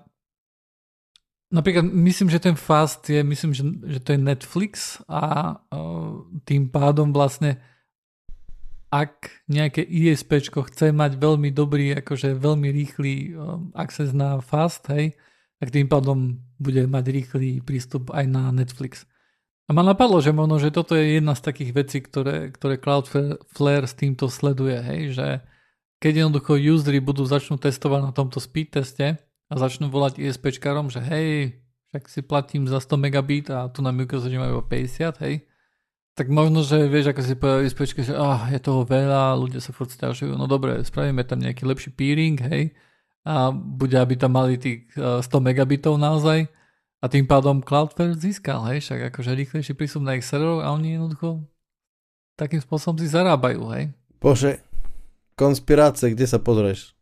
napríklad myslím, že ten fast je, myslím, že to je Netflix a tým pádom vlastne ak nejaké ISPčko chce mať veľmi dobrý, akože veľmi rýchly access na fast, hej, tak tým pádom bude mať rýchly prístup aj na Netflix. A ma napadlo, že možno, že toto je jedna z takých vecí, ktoré Cloudflare s týmto sleduje, hej, že keď jednoducho usery začnú testovať na tomto speed teste a začnú volať ISPčkarom, že hej, však si platím za 100 megabit a tu na Microsoft majú 50, hej. Tak možno, že vieš, ako si povedal ISPčka, že je toho veľa, ľudia sa furt stiažujú, no dobre, spravíme tam nejaký lepší peering, hej, a bude, aby tam mali tých 100 megabitov naozaj a tým pádom Cloudflare získal, hej, však akože rýchlejší prístup na ich server a oni jednoducho takým spôsobom si zarábajú, hej. Bože, konspirácie, kde sa pozrieš?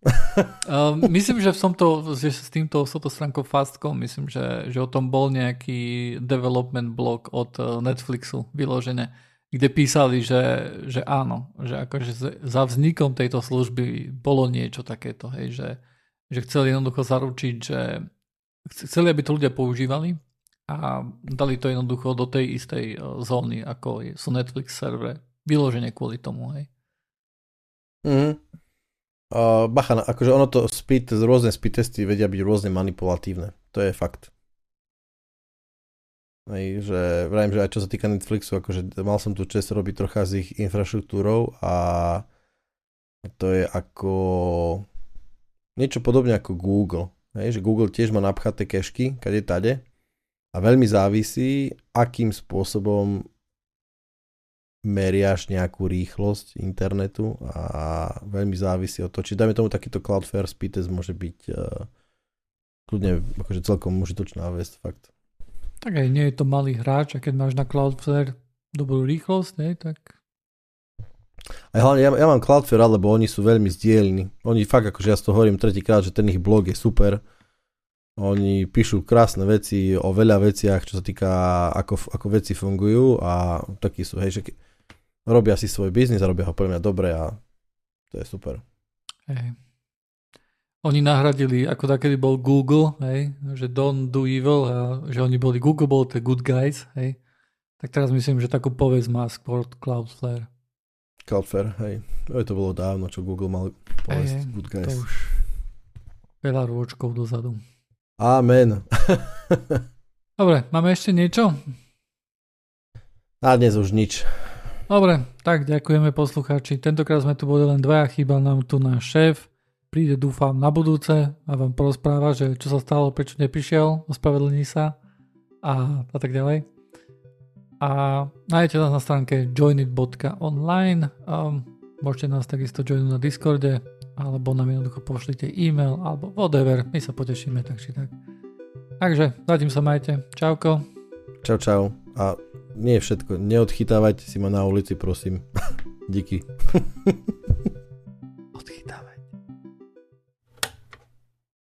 Myslím, že s touto stránkou Fastcom, myslím, že o tom bol nejaký development blog od Netflixu vyložené, kde písali, že áno, že akože za vznikom tejto služby bolo niečo takéto, hej, že chceli jednoducho zaručiť, že chceli, aby to ľudia používali a dali to jednoducho do tej istej zóny, ako sú Netflix servere, vyložené kvôli tomu, hej. Bacha, akože ono to rôzne speed testy vedia byť rôzne manipulatívne, to je fakt. Hej, že vrajím, že aj čo sa týka Netflixu, akože mal som tu čest robiť trocha s ich infraštruktúrou a to je ako niečo podobne ako Google, hej, že Google tiež má napchaté kešky kade tade a veľmi závisí, akým spôsobom meriaš nejakú rýchlosť internetu a veľmi závisí od toho. Čiže dajme tomu takýto Cloudflare speed test môže byť kľudne akože celkom užitočná vec, fakt. Tak aj nie je to malý hráč a keď máš na Cloudflare dobrú rýchlosť, nie, tak... A hlavne ja mám Cloudflare, lebo oni sú veľmi zdieľní. Oni fakt, akože ja to hovorím tretíkrát, že ten ich blog je super. Oni píšu krásne veci o veľa veciach, čo sa týka ako veci fungujú a takí sú, hej, že robia si svoj biznis a robia ho pre mňa dobre a to je super. Hej. Oni nahradili, ako takedy bol Google, hej, že don't do evil, a že oni boli, Google bol the good guys, hej. Tak teraz myslím, že takú povesť má skôr Cloudflare. Cloudflare, hej. To bolo dávno, čo Google mal povesť good guys. To už veľa rôčkov dozadu. Amen. Dobre, máme ešte niečo? A dnes už nič. Dobre, tak ďakujeme poslucháči. Tentokrát sme tu boli len dvaja, chýba nám tu náš šéf. Príde, dúfam, na budúce a vám porozpráva, že čo sa stalo, prečo neprišiel, ospravedlní sa a tak ďalej. A nájdete nás na stránke joinit.online. Môžete nás takisto joinúť na Discorde, alebo nám jednoducho pošlite e-mail, alebo whatever, my sa potešíme, tak či tak. Takže, zatím sa majte. Čauko. Čau, čau. A nie všetko, neodchytávajte si ma na ulici, prosím. Díky.